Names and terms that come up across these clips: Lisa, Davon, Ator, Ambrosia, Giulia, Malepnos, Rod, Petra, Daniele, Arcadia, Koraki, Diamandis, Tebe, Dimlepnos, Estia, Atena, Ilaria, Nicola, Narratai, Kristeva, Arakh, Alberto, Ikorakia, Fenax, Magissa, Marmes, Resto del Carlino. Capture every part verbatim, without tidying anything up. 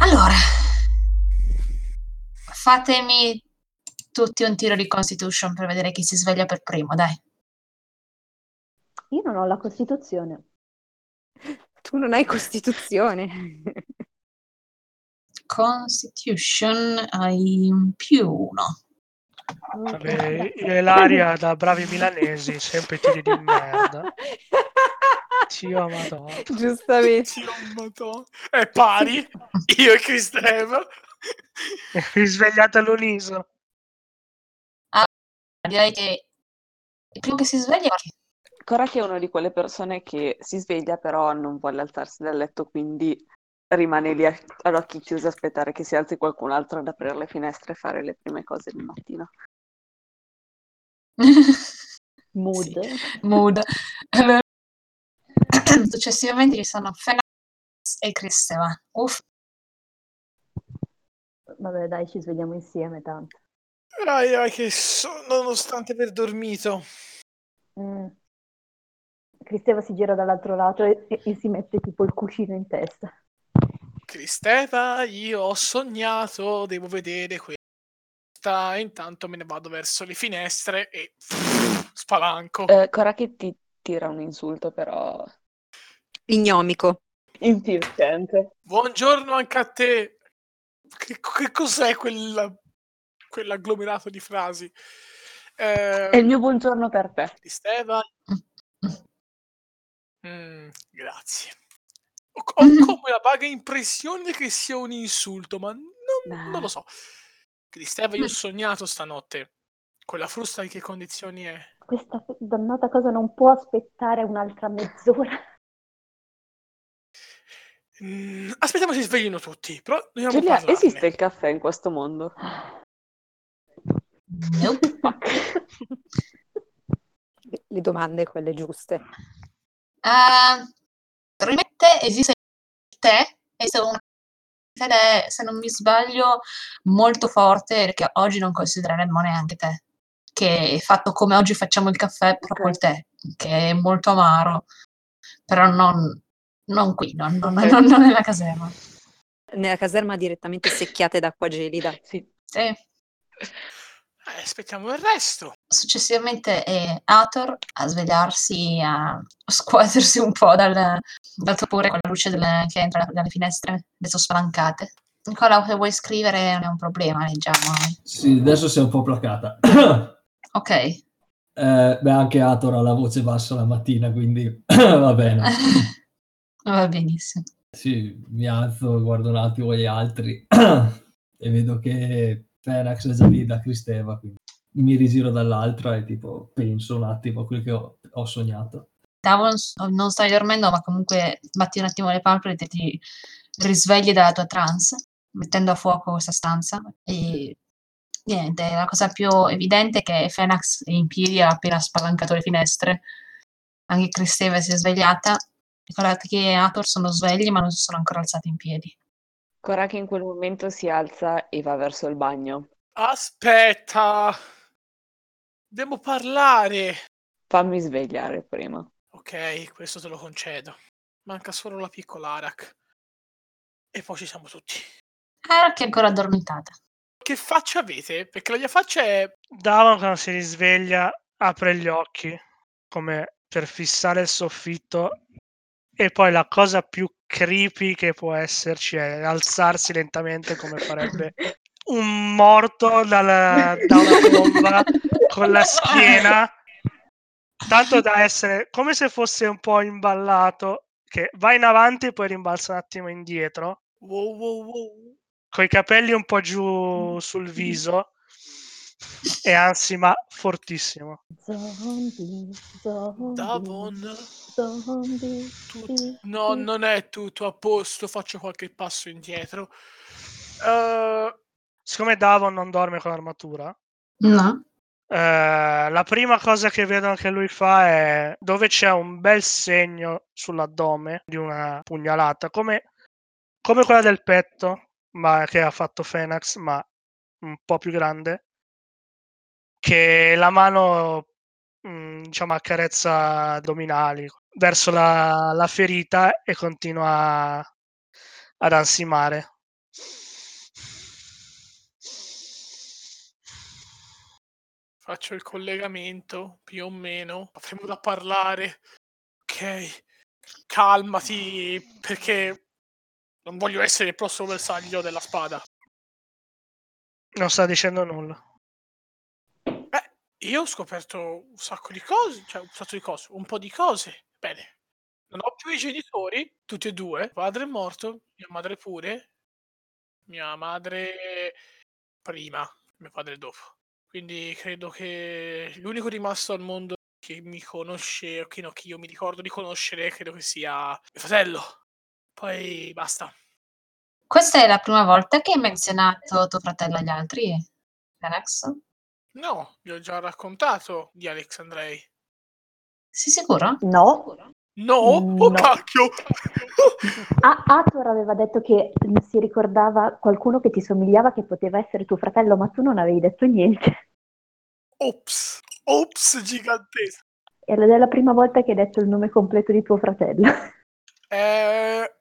Allora, fatemi tutti un tiro di Constitution per vedere chi si sveglia per primo, dai. Io non ho la Costituzione. Tu non hai Costituzione. Constitution hai un più uno. Vabbè, Ilaria da bravi milanesi, sempre tiri di merda. Ci ho amato. Giustamente. Ci ho amato. È pari, io e Kristeva. Risvegliata all'unisono. Ah, direi che il primo che si sveglia... Koraki è una di quelle persone che si sveglia però non vuole alzarsi dal letto, quindi rimane lì a, ad occhi chiusi a aspettare che si alzi qualcun altro ad aprire le finestre e fare le prime cose del mattino. Mood. Sì. Mood. Allora, successivamente ci sono Fenax e Kristeva. Uff. Vabbè dai, ci svegliamo insieme tanto. Raia che sono, nonostante aver dormito. Mm. Kristeva si gira dall'altro lato e, e, e si mette tipo il cuscino in testa. Kristeva, io ho sognato, devo vedere questa. Intanto me ne vado verso le finestre e spalanco. Eh, Koraki ti tira un insulto però... Ignomico. Insultante. Buongiorno anche a te. Che, che cos'è quella, quell'agglomerato di frasi? Eh, È il mio buongiorno per te. Kristeva... Mm, grazie. Ho, ho come la vaga impressione che sia un insulto, ma non, non lo so. Kristeva, io ho sognato stanotte. Quella frusta in che condizioni è? Questa dannata cosa non può aspettare un'altra mezz'ora. Mm, aspettiamo che si sveglino tutti. Però Giulia, esiste il caffè in questo mondo? Nope. Le domande quelle giuste. Uh, probabilmente esiste il tè, esiste un tè, se non mi sbaglio, molto forte, perché oggi non considereremmo neanche tè, che è fatto come oggi facciamo il caffè, però col tè, che è molto amaro, però non, non qui, non, non, non, non nella caserma. Nella caserma direttamente secchiate d'acqua gelida. Sì. Sì. Eh, aspettiamo il resto. Successivamente è Ator a svegliarsi, a scuotersi un po' dal, dal torpore con la luce delle, che entra dalle finestre adesso spalancate. Nicola, se vuoi scrivere non è un problema, leggiamo. Sì, adesso si è un po' placata. Ok. Eh, beh, anche Ator ha la voce bassa la mattina, quindi va bene. Va benissimo. Sì, mi alzo, guardo un attimo gli altri e vedo che... Fenax è già lì da Kristeva, quindi mi rigiro dall'altra e tipo penso un attimo a quello che ho, ho sognato. Davon, non stai dormendo, ma comunque batti un attimo le palpebre e ti risvegli dalla tua trance, mettendo a fuoco questa stanza. E niente, la cosa più evidente è che Fenax è in piedi, ha appena spalancato le finestre. Anche Kristeva si è svegliata. Ricordate che Ator sono svegli, ma non si sono ancora alzati in piedi. Koraki in quel momento si alza e va verso il bagno. Aspetta! Devo parlare! Fammi svegliare prima. Ok, questo te lo concedo. Manca solo la piccola Arakh. E poi ci siamo tutti. Arakh è ancora addormentata. Che faccia avete? Perché la mia faccia è... Davon quando si risveglia apre gli occhi, come per fissare il soffitto. E poi la cosa più creepy che può esserci è alzarsi lentamente come farebbe un morto dalla, da una bomba con la schiena, tanto da essere come se fosse un po' imballato, che va in avanti e poi rimbalza un attimo indietro, wow, wow, wow, coi capelli un po' giù sul viso e ansima fortissimo. Zombie, zombie, Davon. Zombie, tu... No, non è tutto a posto, faccio qualche passo indietro. Uh, siccome Davon non dorme con l'armatura, no. Uh, la prima cosa che vedo che lui fa è dove c'è un bel segno sull'addome di una pugnalata, come, come quella del petto, ma che ha fatto Fenax, ma un po' più grande, che la mano mh, diciamo accarezza addominali verso la, la ferita e continua a, ad ansimare. Faccio il collegamento, più o meno. Avremo da parlare. Ok, calmati, perché non voglio essere il prossimo bersaglio della spada. Non sta dicendo nulla. Beh, io ho scoperto un sacco di cose, cioè un sacco di cose, un po' di cose. Bene, non ho più i genitori, tutti e due. Mio padre è morto, mia madre pure. Mia madre prima, mio padre dopo. Quindi credo che l'unico rimasto al mondo che mi conosce, che, no, che io mi ricordo di conoscere, credo che sia mio fratello. Poi basta. Questa è la prima volta che hai menzionato tuo fratello agli altri, Fenax? No, vi ho già raccontato di Alexandrej. Sei sicuro? No. Sicuro? No? Oh, no. Cacchio! A- Ator aveva detto che si ricordava qualcuno che ti somigliava, che poteva essere tuo fratello, ma tu non avevi detto niente. Ops, ops gigantesco. Ed è la prima volta che hai detto il nome completo di tuo fratello. Eh,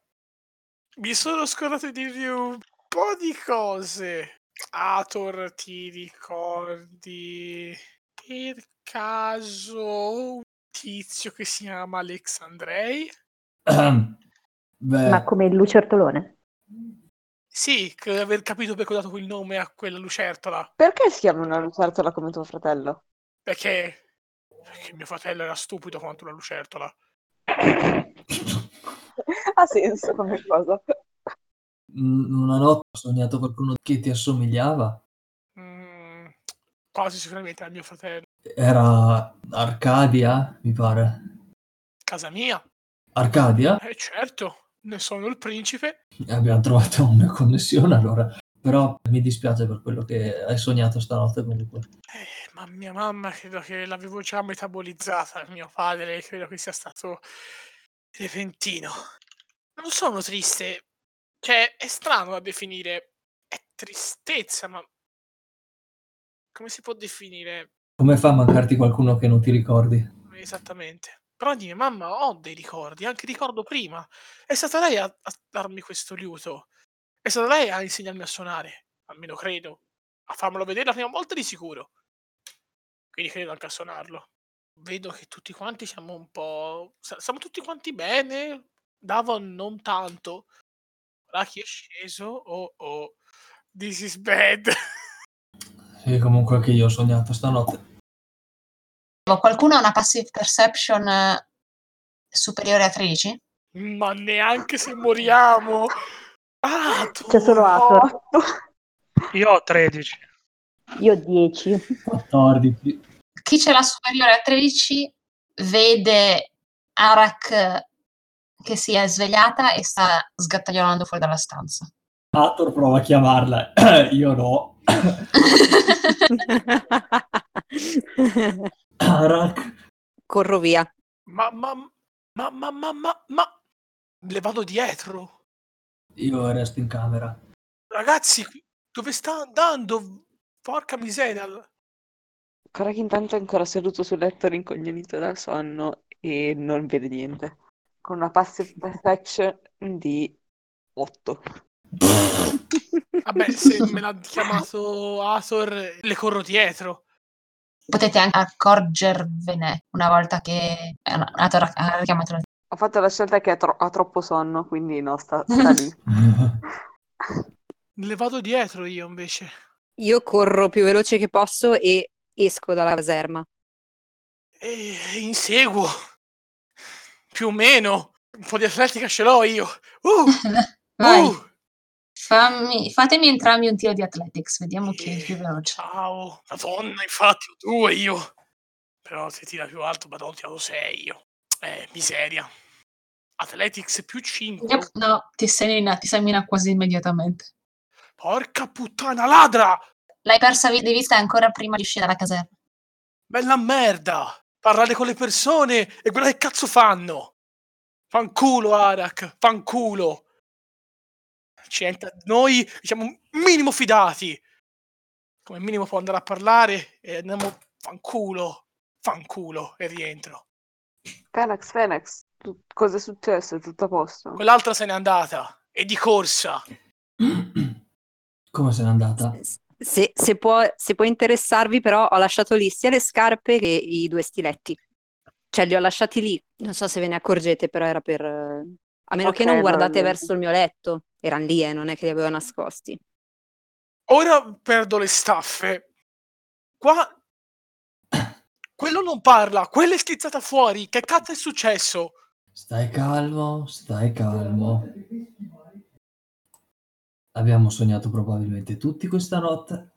mi sono scordato di dirvi un po' di cose. Ator, ti ricordi per caso un tizio che si chiama Alexandrej? Beh. Ma come il lucertolone? Sì, credo aver capito perché ho dato quel nome a quella lucertola. Perché si chiama una lucertola come tuo fratello? Perché perché mio fratello era stupido quanto una lucertola. Ha senso come cosa. Una notte ho sognato qualcuno che ti assomigliava. Mm, quasi sicuramente al mio fratello. Era Arcadia, mi pare. Casa mia. Arcadia? Eh certo, ne sono il principe. Abbiamo trovato una connessione allora, però mi dispiace per quello che hai sognato stanotte comunque. Eh, ma mia mamma credo che l'avevo già metabolizzata, mio padre credo che sia stato repentino. Non sono triste, cioè è strano da definire, è tristezza, ma come si può definire? Come fa a mancarti qualcuno che non ti ricordi? Esattamente. Però di mia mamma ho dei ricordi, anche ricordo prima. È stata lei a, a darmi questo liuto. È stata lei a insegnarmi a suonare, almeno credo. A farmelo vedere la prima volta di sicuro. Quindi credo anche a suonarlo. Vedo che tutti quanti siamo un po'... Siamo tutti quanti bene. Davon non tanto. Koraki è sceso. Oh oh. This is bad. Sì, comunque anche io ho sognato stanotte. Qualcuno ha una passive perception superiore a tredici? Ma neanche se moriamo. Ah, c'è solo otto. Io ho tredici. Io ho dieci. quattordici. Chi ce l'ha superiore a tredici vede Arakh che si è svegliata e sta sgattaiolando fuori dalla stanza. Ator prova a chiamarla. Io no. Arakh, corro via. Ma ma ma ma ma ma ma le vado dietro. Io resto in camera. Ragazzi, dove sta andando? Porca miseria. Koraki intanto è ancora seduto sul letto rincoglionito dal sonno e non vede niente. Con una passive perception di otto. Vabbè, se me l'ha chiamato Ator, le corro dietro. Potete anche accorgervene una volta che Ator ha richiamato. Ho fatto la scelta che ha, tro- ha troppo sonno, quindi no, sta, sta lì. Le vado dietro io invece. Io corro più veloce che posso e esco dalla caserma. E inseguo. Più o meno. Un po' di atletica ce l'ho io. Uh! Vai. Uh! Fammi, fatemi entrambi un tiro di athletics, vediamo e... chi è il più veloce. Ciao, madonna, infatti ho due io. Però se tira più alto, madonna, ti ho sei io. Eh, miseria. Athletics più cinque. No, ti semina, ti semina quasi immediatamente. Porca puttana ladra! L'hai persa di vista ancora prima di uscire dalla caserma. Bella merda! Parlare con le persone e guarda che cazzo fanno! Fanculo, Arakh, fanculo! ci entra noi, diciamo, minimo fidati. Come minimo può andare a parlare e andiamo fanculo, fanculo e rientro. Fenax, Fenax, tu, cosa è successo? Tutto a posto? Quell'altra se n'è andata e di corsa. Come se n'è andata? Se, se, può, se può interessarvi, però ho lasciato lì sia le scarpe che i due stiletti. Cioè li ho lasciati lì, non so se ve ne accorgete, però era per... A meno okay, che non guardate no, verso il mio letto. Erano lì, eh, non è che li avevo nascosti. Ora perdo le staffe. Qua... Quello non parla, quella è schizzata fuori. Che cazzo è successo? Stai calmo, stai calmo. Abbiamo sognato probabilmente tutti questa notte.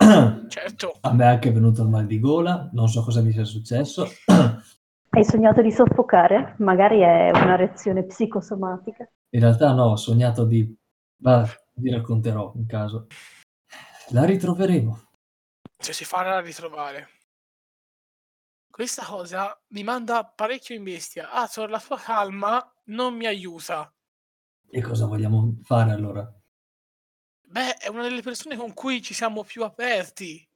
Certo. A me è anche venuto il mal di gola, non so cosa mi sia successo. Hai sognato di soffocare? Magari è una reazione psicosomatica. In realtà no, ho sognato di... Ma vi racconterò in caso. La ritroveremo. Se si farà ritrovare. Questa cosa mi manda parecchio in bestia. Ator, la tua calma non mi aiuta. E cosa vogliamo fare allora? Beh, è una delle persone con cui ci siamo più aperti.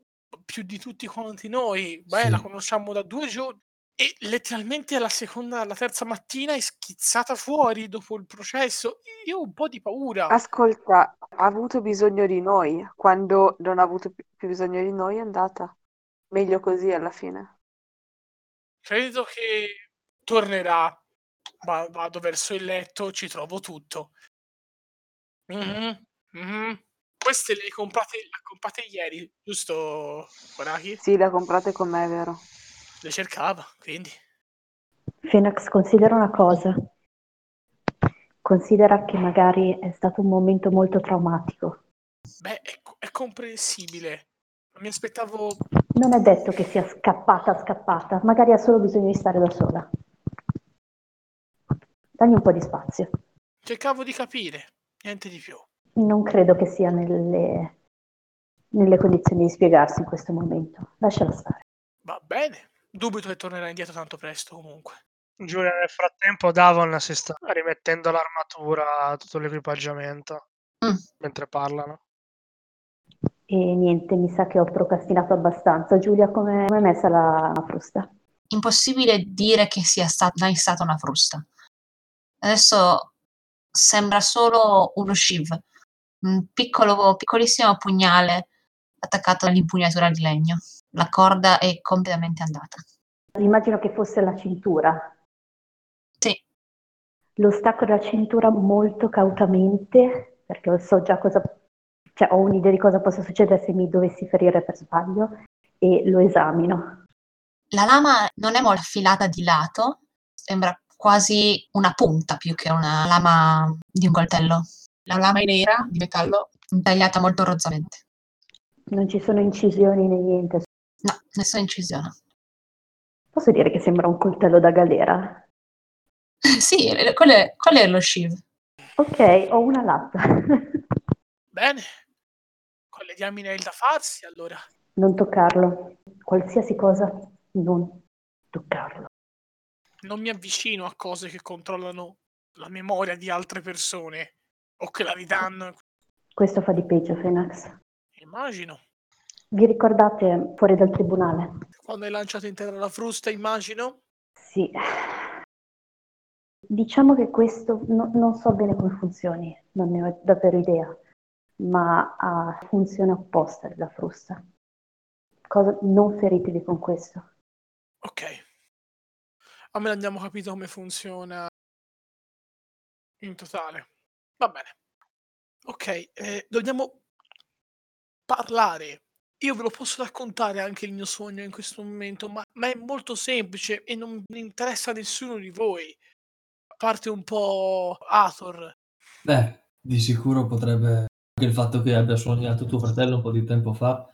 Più di tutti quanti noi. Beh, sì. La conosciamo da due giorni. E letteralmente la seconda, la terza mattina è schizzata fuori dopo il processo. Io ho un po' di paura. Ascolta, ha avuto bisogno di noi. Quando non ha avuto più bisogno di noi è andata. Meglio così alla fine. Credo che tornerà. Va- vado verso il letto, ci trovo tutto. Mm-hmm. Mm-hmm. Queste le comprate, le comprate ieri, giusto, Koraki? Sì, le comprate con me, è vero. Le cercava, quindi. Fenax, considera una cosa. Considera che magari è stato un momento molto traumatico. Beh, è, è comprensibile. Mi aspettavo... Non è detto che sia scappata, scappata. Magari ha solo bisogno di stare da sola. Dagli un po' di spazio. Cercavo di capire, niente di più. Non credo che sia nelle, nelle condizioni di spiegarsi in questo momento. Lasciala stare. Va bene. Dubito che tornerà indietro tanto presto, comunque. Giulia, nel frattempo Davon si sta rimettendo l'armatura, tutto l'equipaggiamento, mm. mentre parlano. E niente, mi sa che ho procrastinato abbastanza. Giulia, come è messa la frusta? Impossibile dire che sia stata mai stata una frusta. Adesso sembra solo uno shiv, un piccolo, piccolissimo pugnale attaccato all'impugnatura di legno. La corda è completamente andata. Immagino che fosse la cintura. Sì. Lo stacco dalla cintura molto cautamente, perché so già cosa, cioè ho un'idea di cosa possa succedere se mi dovessi ferire per sbaglio, e lo esamino. La lama non è molto affilata di lato, sembra quasi una punta più che una lama di un coltello. La lama è nera, di metallo, tagliata molto rozzamente. Non ci sono incisioni né niente. No, nessuna incisione. Posso dire che sembra un coltello da galera? Sì, quello è, quello è lo shiv. Ok, ho una latta. Bene. Con le diamine è il da farsi, allora. Non toccarlo. Qualsiasi cosa, non toccarlo. Non mi avvicino a cose che controllano la memoria di altre persone o che la ridanno. Questo fa di peggio, Fenax. Immagino. Vi ricordate fuori dal tribunale? Quando hai lanciato in terra la frusta, immagino? Sì. Diciamo che questo, no, non so bene come funzioni, non ne ho davvero idea, ma ha funzione opposta della frusta. Cosa, non feritevi con questo. Ok. A me l'abbiamo capito come funziona in totale. Va bene. Ok, eh, dobbiamo parlare. Io ve lo posso raccontare anche il mio sogno in questo momento, ma, ma è molto semplice e non mi interessa a nessuno di voi, a parte un po' Ator. Beh, di sicuro potrebbe anche il fatto che abbia sognato tuo fratello un po' di tempo fa,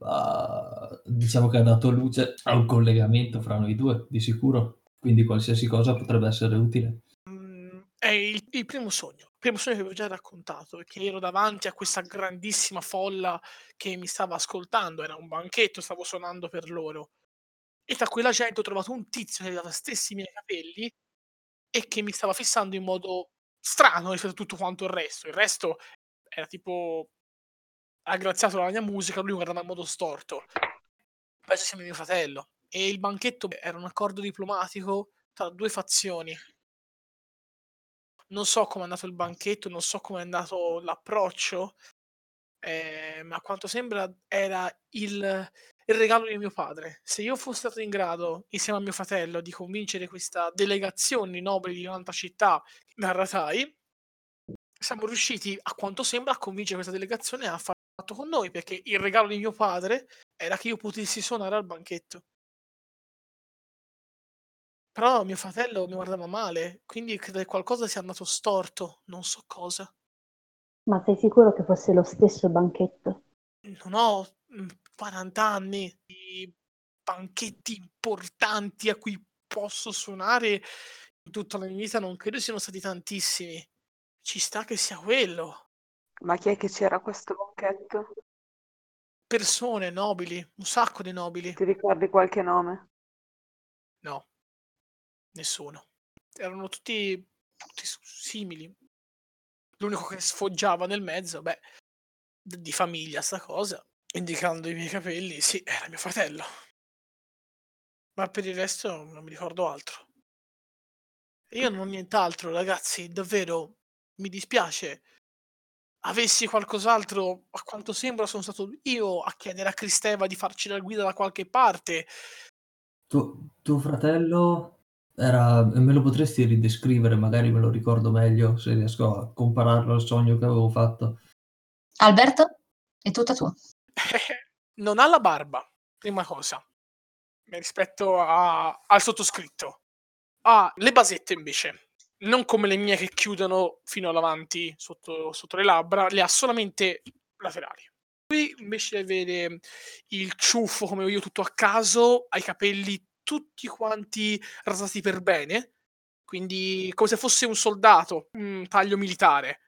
ma diciamo che ha dato luce a un collegamento fra noi due, di sicuro, quindi qualsiasi cosa potrebbe essere utile. Mm, è il, il primo sogno. Il primo sogno che vi ho già raccontato è che ero davanti a questa grandissima folla che mi stava ascoltando, era un banchetto, stavo suonando per loro, e tra quella gente ho trovato un tizio che aveva gli stessi miei capelli e che mi stava fissando in modo strano rispetto a tutto quanto il resto. Il resto era tipo aggraziato dalla mia musica, lui guardava in modo storto. Penso sia mio fratello. E il banchetto era un accordo diplomatico tra due fazioni. Non so come è andato il banchetto, non so come è andato l'approccio, eh, ma a quanto sembra era il... il regalo di mio padre. Se io fossi stato in grado, insieme a mio fratello, di convincere questa delegazione di nobili di un'altra città, Narratai, siamo riusciti, a quanto sembra, a convincere questa delegazione a fare un patto con noi, perché il regalo di mio padre era che io potessi suonare al banchetto. Però mio fratello mi guardava male, quindi credo che qualcosa sia andato storto, non so cosa. Ma sei sicuro che fosse lo stesso banchetto? Non ho... quaranta anni di banchetti importanti a cui posso suonare in tutta la mia vita, non credo siano stati tantissimi. Ci sta che sia quello. Ma chi è che c'era questo banchetto? Persone nobili, un sacco di nobili. Ti ricordi qualche nome? No, nessuno. Erano tutti, tutti simili. L'unico che sfoggiava nel mezzo, beh, di famiglia sta cosa. Indicando i miei capelli, sì, era mio fratello. Ma per il resto non mi ricordo altro. Io non ho nient'altro, ragazzi, davvero, mi dispiace. Avessi qualcos'altro, a quanto sembra sono stato io a chiedere a Kristeva di farci la guida da qualche parte. Tu, tuo fratello era... me lo potresti ridescrivere, magari me lo ricordo meglio, se riesco a compararlo al sogno che avevo fatto. Alberto, è tutto tuo. Non ha la barba, prima cosa, rispetto a, al sottoscritto. Ha le basette invece, non come le mie che chiudono fino all'avanti sotto, sotto le labbra, le ha solamente laterali. Qui invece vede il ciuffo come io tutto a caso, ha i capelli tutti quanti rasati per bene, quindi come se fosse un soldato, un taglio militare.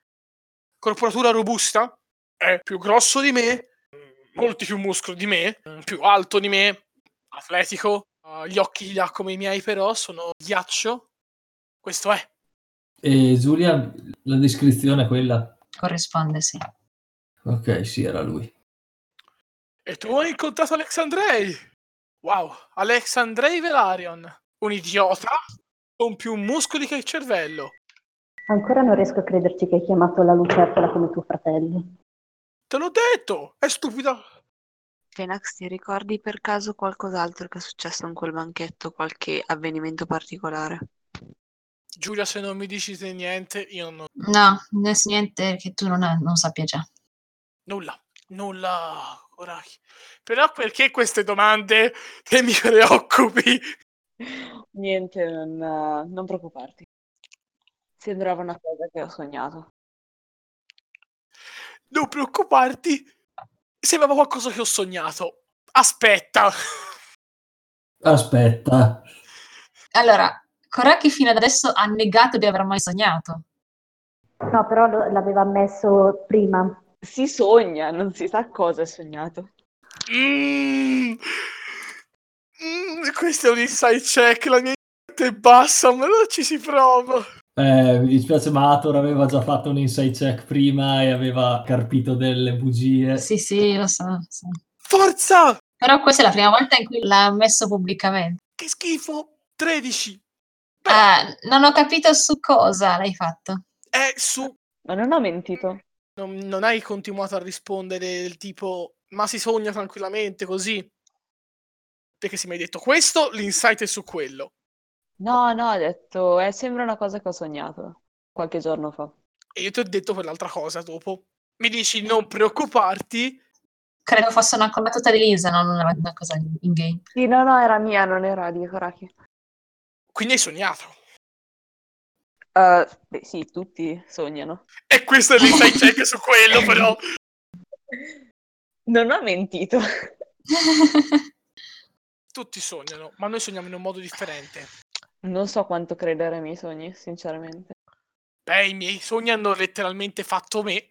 Corporatura robusta, è più grosso di me, molti più muscolo di me, più alto di me, atletico. Uh, gli occhi là come i miei però sono ghiaccio. Questo è. E Giulia, la descrizione è quella? Corrisponde, sì. Ok, sì, era lui. E tu hai incontrato Alexandrej? Wow, Alexandrej Velaryon. Un idiota con più muscoli che il cervello. Ancora non riesco a crederci che hai chiamato la lucertola come tuo fratello. Te l'ho detto, è stupida. Fenax, ti ricordi per caso qualcos'altro che è successo in quel banchetto? Qualche avvenimento particolare? Giulia, se non mi dici te niente, io non... No, niente che tu non, non sappia già. Nulla, nulla, Koraki. Però perché queste domande che mi preoccupi? Niente, non, non preoccuparti. Sembrava una cosa che ho sognato. Non preoccuparti, sembrava qualcosa che ho sognato. Aspetta. Aspetta. Allora, Koraki fino ad adesso ha negato di aver mai sognato. No, però l'aveva ammesso prima. Si sogna, non si sa cosa è sognato. Mm. Mm, questo è un inside check, la mia è bassa, ma non ci si prova. Eh, mi dispiace, ma Ator aveva già fatto un inside check prima e aveva carpito delle bugie. Sì, sì, lo so. Lo so. Forza! Però questa è la prima volta in cui l'ha ammesso pubblicamente. Che schifo! tredici! Ah, non ho capito su cosa l'hai fatto. Eh, su... Ma non ho mentito. Non, non hai continuato a rispondere del tipo, ma si sogna tranquillamente così. Perché se mi hai detto questo, l'insight è su quello. No, no, ho detto, eh, sembra una cosa che ho sognato qualche giorno fa. E io ti ho detto quell'altra cosa dopo. Mi dici non preoccuparti. Credo fosse una battuta di Lisa, no? Non era una cosa in game. Sì, no, no, era mia, non era di Koraki. Quindi hai sognato? Uh, beh, sì, tutti sognano. E questo è l'inside check su quello, però. Non ho mentito. Tutti sognano, ma noi sogniamo in un modo differente. Non so quanto credere ai miei sogni, sinceramente. Beh, i miei sogni hanno letteralmente fatto me.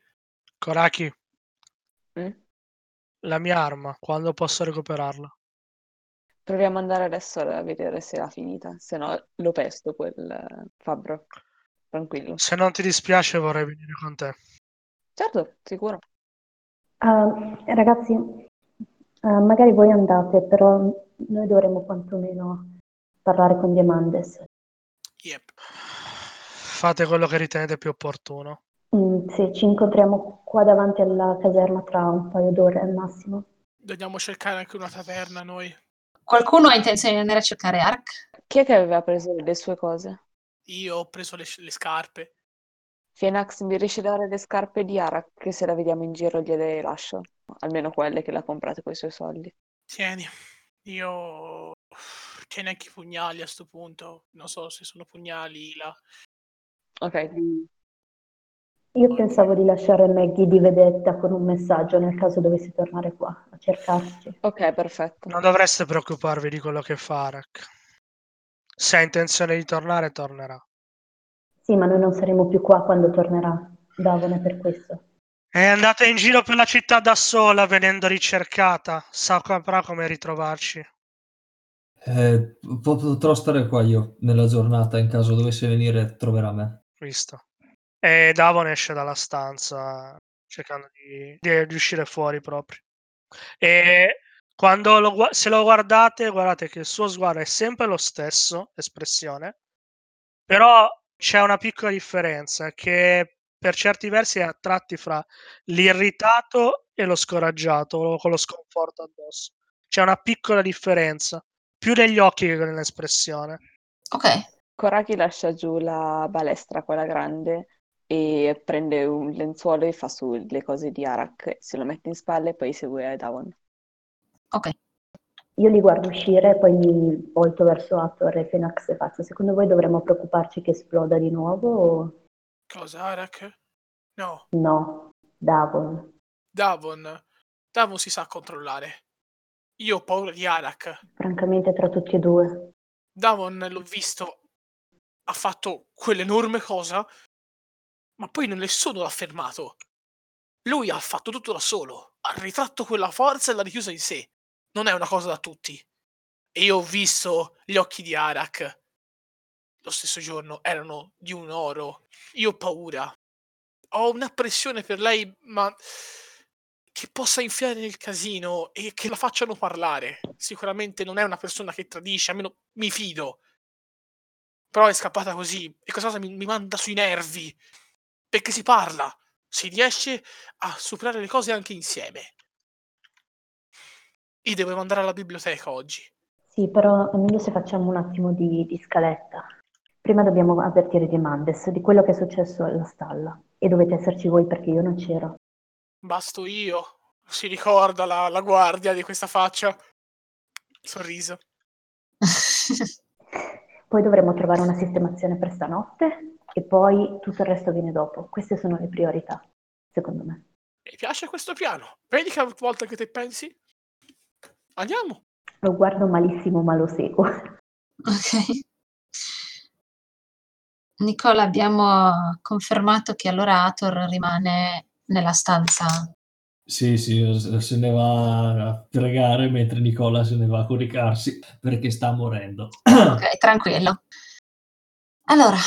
Koraki, mm? La mia arma, quando posso recuperarla? Proviamo ad andare adesso a vedere se l'ha finita, se no lo pesto quel fabbro. tranquillo. Se non ti dispiace vorrei venire con te. Certo, sicuro. Uh, ragazzi, uh, magari voi andate, però noi dovremmo quantomeno parlare con Diamandis. Yep. Fate quello che ritenete più opportuno. Mm, sì, ci incontriamo qua davanti alla caserma tra un paio d'ore al massimo. Dobbiamo cercare anche una taverna noi. Qualcuno ha intenzione di andare a cercare Arakh? Chi è che aveva preso le sue cose? Io ho preso le, le scarpe. Fenax, mi riesci a dare le scarpe di Arakh? Che se la vediamo in giro gliele lascio. Almeno quelle che l'ha comprate con i suoi soldi. Tieni, io... c'è neanche i pugnali a sto punto. Non so se sono pugnali là. Ok. Io pensavo di lasciare Maggie di vedetta con un messaggio nel caso dovessi tornare qua a cercarci. Ok, perfetto. Non dovreste preoccuparvi di quello che fa Arakh. Se ha intenzione di tornare, tornerà. Sì, ma noi non saremo più qua quando tornerà. Davon è per questo. È andata in giro per la città da sola, venendo ricercata. Saprà come ritrovarci. Eh, potrò stare qua io nella giornata, in caso dovesse venire troverà me. Visto. E Davon esce dalla stanza, cercando di, di, di uscire fuori proprio. E quando lo, se lo guardate, guardate che il suo sguardo è sempre lo stesso, espressione, però c'è una piccola differenza che per certi versi è a tratti fra l'irritato e lo scoraggiato, con lo sconforto addosso. C'è una piccola differenza, più negli occhi che nell'espressione. Ok. Koraki lascia giù la balestra, quella grande, e prende un lenzuolo e fa su le cose di Arakh, se lo mette in spalla e poi segue Davon. Ok. Io li guardo uscire e poi mi volto verso Ator e Fenax e faccio. Secondo voi dovremmo preoccuparci che esploda di nuovo? O... Cosa, Arakh? No. No, Davon. Davon. Davon si sa controllare. Io ho paura di Arakh. Francamente tra tutti e due. Davon l'ho visto, ha fatto quell'enorme cosa, ma poi non nessuno l'ha fermato. Lui ha fatto tutto da solo, ha ritratto quella forza e l'ha richiusa in sé. Non è una cosa da tutti. E io ho visto gli occhi di Arakh. Lo stesso giorno erano di un oro. Io ho paura. Ho un'appressione per lei, ma che possa infiare nel casino e che la facciano parlare. Sicuramente non è una persona che tradisce, almeno mi fido. Però è scappata così e questa cosa mi, mi manda sui nervi, perché si parla, si riesce a superare le cose anche insieme. Io devo andare alla biblioteca oggi. Sì, però è meglio se facciamo un attimo di, di scaletta. Prima dobbiamo avvertire Diamandis di quello che è successo alla stalla e dovete esserci voi perché io non c'ero. Basto io, si ricorda la, la guardia di questa faccia. Sorriso. Poi dovremo trovare una sistemazione per stanotte e poi tutto il resto viene dopo. Queste sono le priorità, secondo me. Mi piace questo piano. Vedi che a volta che te pensi? Andiamo. Lo guardo malissimo, ma lo seguo. Ok. Nicola, abbiamo confermato che allora Ator rimane nella stanza. Sì, sì, se ne va a pregare mentre Nicola se ne va a coricarsi perché sta morendo. Ok, tranquillo. Allora,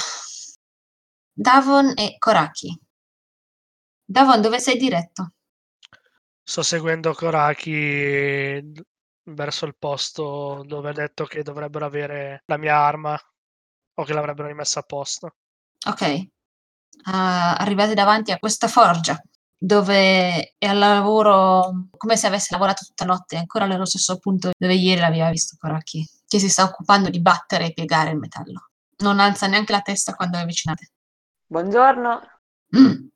Davon e Koraki. Davon, dove sei diretto? Sto seguendo Koraki verso il posto dove ha detto che dovrebbero avere la mia arma o che l'avrebbero rimessa a posto. Ok, uh, arrivate davanti a questa forgia, dove è al lavoro come se avesse lavorato tutta notte, ancora nello stesso punto dove ieri l'aveva visto Koraki, che si sta occupando di battere e piegare il metallo. Non alza neanche la testa quando vi avvicinate. Buongiorno. Mm.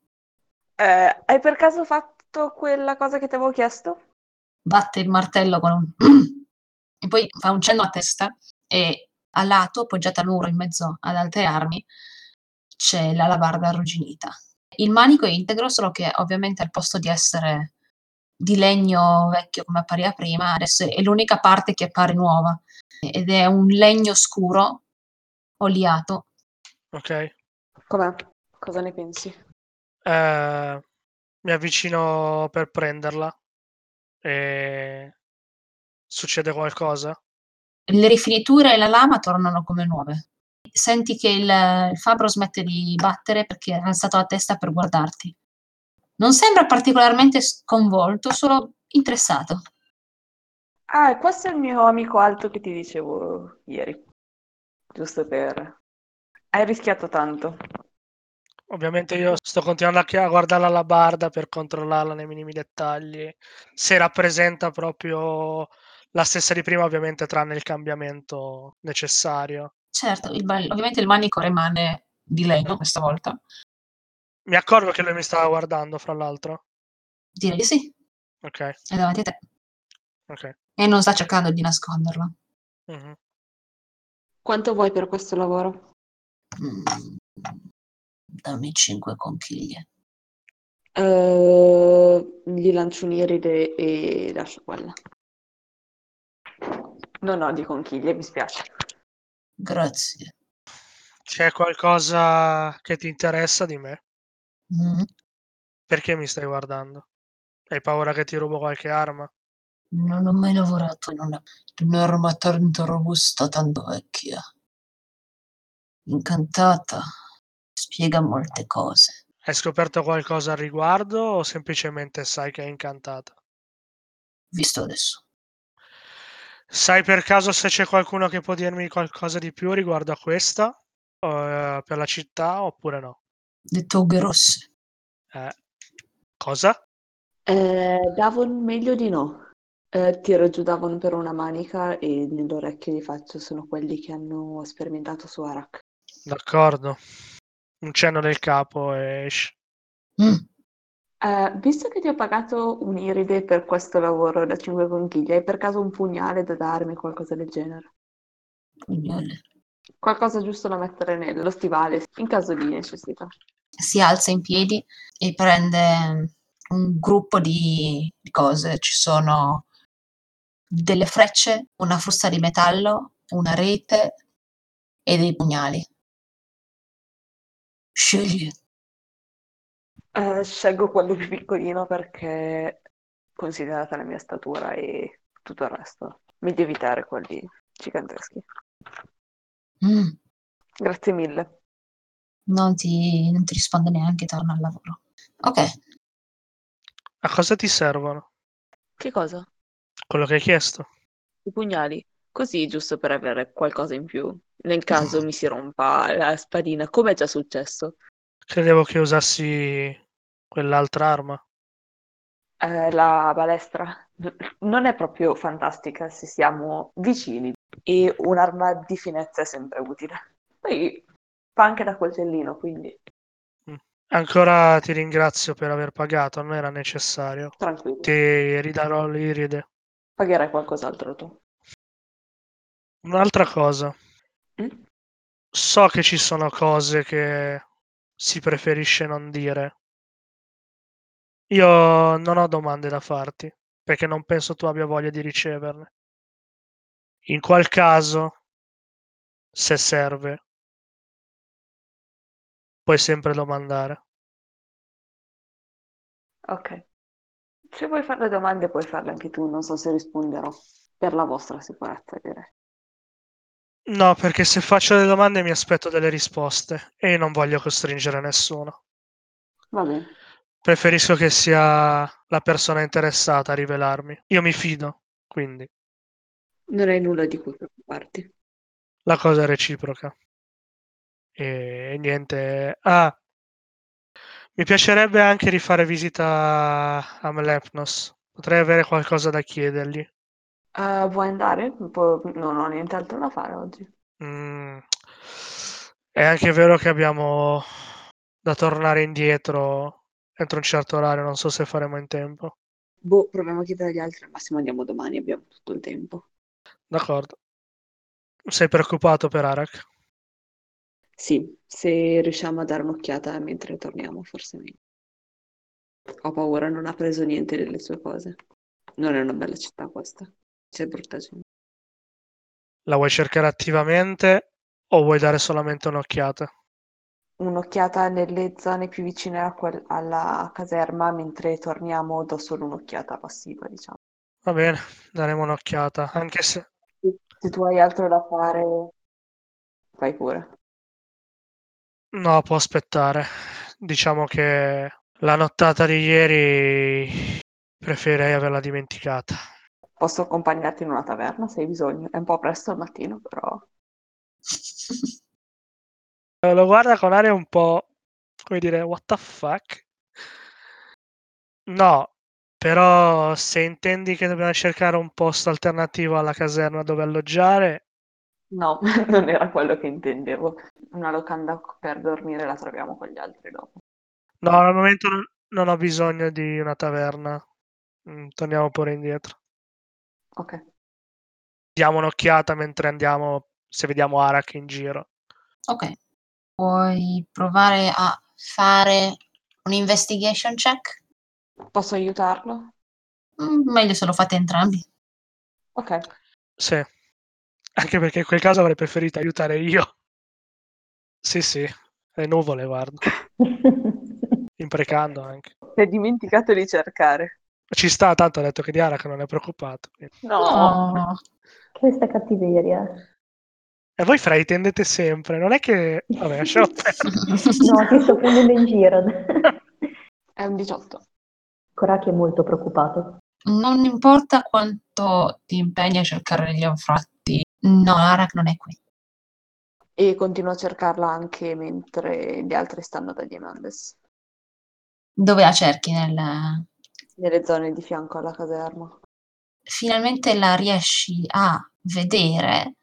Eh, hai per caso fatto quella cosa che ti avevo chiesto? Batte il martello con un mm. E poi fa un cenno a testa e a lato, appoggiata al muro in mezzo ad altre armi, c'è l'alabarda arrugginita. Il manico è integro, solo che ovviamente al posto di essere di legno vecchio come appariva prima, adesso è l'unica parte che appare nuova ed è un legno scuro oliato. Ok. Com'è? Cosa ne pensi? Eh, mi avvicino per prenderla e succede qualcosa? Le rifiniture e la lama tornano come nuove. senti che il, il fabbro smette di battere perché ha alzato la testa per guardarti. Non sembra particolarmente sconvolto, solo interessato. Ah, questo è il mio amico alto che ti dicevo ieri. Giusto per... Hai rischiato tanto. Ovviamente io sto continuando a guardarla alla barda per controllarla nei minimi dettagli. Se rappresenta proprio la stessa di prima, ovviamente tranne il cambiamento necessario. Certo, il, ovviamente il manico rimane di legno questa volta. Mi accorgo che lui mi stava guardando, fra l'altro. Direi di sì. Ok. È davanti a te. Ok. E non sta cercando di nasconderlo. Mm-hmm. Quanto vuoi per questo lavoro? Mm, dammi cinque conchiglie. Uh, gli lancio un'iride e lascio quella. Non ho di conchiglie, mi spiace. Grazie. C'è qualcosa che ti interessa di me? Mm. Perché mi stai guardando? Hai paura che ti rubo qualche arma? Non ho mai lavorato in, una, in un'arma tanto robusta, tanto vecchia. Incantata, spiega molte cose. Hai scoperto qualcosa al riguardo o semplicemente sai che è incantata? Visto adesso. Sai per caso se c'è qualcuno che può dirmi qualcosa di più riguardo a questa eh, per la città oppure no? Le toghe rosse. Eh, cosa? Eh, Davon meglio di no. Eh, tiro giù Davon per una manica e nell'orecchio gli faccio sono quelli che hanno sperimentato su Arakh. D'accordo. Un cenno del capo e esce. Mm. Eh, visto che ti ho pagato un'iride per questo lavoro da cinque conchiglie, hai per caso un pugnale da darmi, qualcosa del genere? Pugnale? Qualcosa giusto da mettere nello stivale, in caso di necessità. Si alza in piedi e prende un gruppo di cose. Ci sono delle frecce, una frusta di metallo, una rete e dei pugnali. Scegli. Eh, scelgo quello più piccolino perché, considerata la mia statura e tutto il resto, meglio evitare quelli giganteschi. Mm. Grazie mille. Non ti, non ti risponde neanche, torna al lavoro. Ok. A cosa ti servono? Che cosa? Quello che hai chiesto. I pugnali. Così, giusto per avere qualcosa in più. Nel caso mm. mi si rompa la spadina, come è già successo. Credevo che usassi quell'altra arma. Eh, la balestra. Non è proprio fantastica se siamo vicini. E un'arma di finezza è sempre utile. Poi fa anche da coltellino, quindi... Ancora ti ringrazio per aver pagato, non era necessario. Tranquillo. Ti ridarò l'iride. Pagherai qualcos'altro tu. Un'altra cosa. Mm? So che ci sono cose che si preferisce non dire. Io non ho domande da farti, perché non penso tu abbia voglia di riceverne. In qual caso, se serve, puoi sempre domandare. Ok. Se vuoi fare le domande puoi farle anche tu, non so se risponderò. Per la vostra sicurezza, direi. No, perché se faccio le domande mi aspetto delle risposte e non voglio costringere nessuno. Va bene. Preferisco che sia la persona interessata a rivelarmi. Io mi fido, quindi. Non hai nulla di cui preoccuparti. La cosa è reciproca. E niente. Ah, mi piacerebbe anche rifare visita a Malepnos. Potrei avere qualcosa da chiedergli. Uh, vuoi andare? Non ho nient'altro da fare oggi. Mm. È anche vero che abbiamo da tornare indietro entro un certo orario. Non so se faremo in tempo. Boh, proviamo a chiedere agli altri. Al massimo andiamo domani, abbiamo tutto il tempo. D'accordo. Sei preoccupato per Arakh? Sì, se riusciamo a dare un'occhiata mentre torniamo, forse meglio. Ho paura, non ha preso niente delle sue cose. Non è una bella città questa, c'è brutta gente. La vuoi cercare attivamente o vuoi dare solamente un'occhiata? Un'occhiata nelle zone più vicine a quel- alla caserma, mentre torniamo do solo un'occhiata passiva, diciamo. Va bene, daremo un'occhiata, anche se... Se tu hai altro da fare, fai pure. No, può aspettare. Diciamo che la nottata di ieri preferirei averla dimenticata. Posso accompagnarti in una taverna se hai bisogno. È un po' presto al mattino, però... Lo guarda con aria un po'... come dire, what the fuck? No, però se intendi che dobbiamo cercare un posto alternativo alla caserma dove alloggiare... No, non era quello che intendevo. Una locanda per dormire la troviamo con gli altri dopo. No, al momento non ho bisogno di una taverna. Torniamo pure indietro. Ok. Diamo un'occhiata mentre andiamo, se vediamo Arakh in giro. Ok. Puoi provare a fare un investigation check? Posso aiutarlo? Mm, meglio se lo fate entrambi. Ok. Sì. Anche perché in quel caso avrei preferito aiutare io. Sì, sì. Le nuvole, guarda. Imprecando anche. Ti hai dimenticato di cercare. Ci sta, tanto ha detto che di Arakh non è preoccupato. Quindi. No. no. Questa cattiveria. E voi fra tendete sempre. Non è che... Vabbè, lasciamo perdere. No, ti sto prendendo in giro. È un diciotto. Koraki è molto preoccupato. Non importa quanto ti impegni a cercare gli anfratti, no, Arakh non è qui. E continuo a cercarla anche mentre gli altri stanno da Diamandis. Dove la cerchi? Nel... Nelle zone di fianco alla caserma. Finalmente la riesci a vedere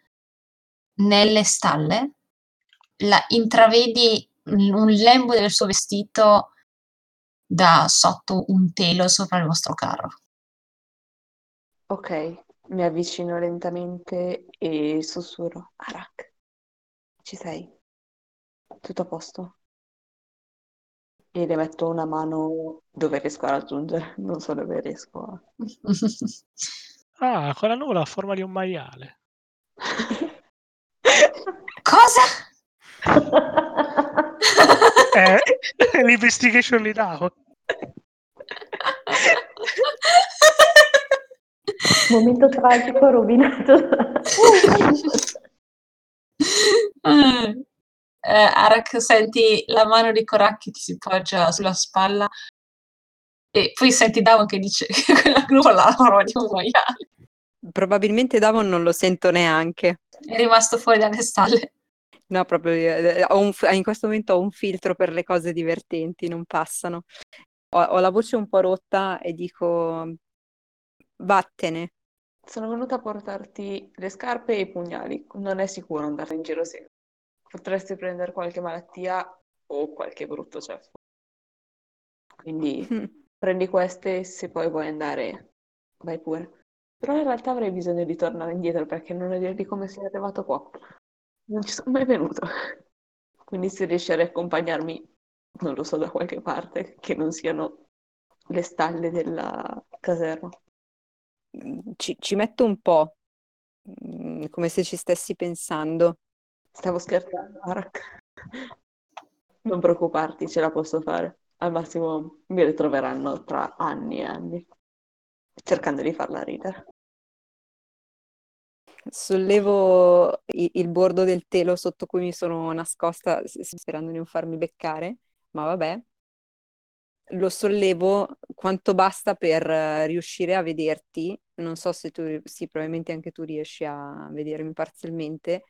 nelle stalle. La intravedi un lembo del suo vestito da sotto un telo sopra il vostro carro. Ok, mi avvicino lentamente e sussurro. Arakh, ci sei? Tutto a posto? E le metto una mano dove riesco a raggiungere, non so dove riesco a... Ah, quella nuvola ha forma di un maiale. Cosa? Eh, l'investigation li davo. Momento tragico rovinato. eh, Arakh, senti la mano di Koraki ti si poggia sulla spalla e poi senti Davon che dice che quella nuvola ha forma di un maiale. Probabilmente Davon non lo sento neanche. È rimasto fuori dalle stalle. No, proprio ho un, in questo momento ho un filtro per le cose divertenti, non passano. Ho, ho la voce un po' rotta e dico vattene. Sono venuta a portarti le scarpe e i pugnali. Non è sicuro andare in giro senza. Potresti prendere qualche malattia o qualche brutto ceffo. Quindi mm. prendi queste, se poi vuoi andare vai pure. Però in realtà avrei bisogno di tornare indietro perché non ho idea di come sei arrivato qua. Non ci sono mai venuto, quindi se riesci ad accompagnarmi, non lo so, da qualche parte, che non siano le stalle della caserma. Ci, ci metto un po', come se ci stessi pensando. Stavo scherzando, Arakh. Non preoccuparti, ce la posso fare. Al massimo mi ritroveranno tra anni e anni, cercando di farla ridere. Sollevo il bordo del telo sotto cui mi sono nascosta, sperando di non farmi beccare, ma vabbè. Lo sollevo quanto basta per riuscire a vederti. Non so se tu, sì, probabilmente anche tu riesci a vedermi parzialmente.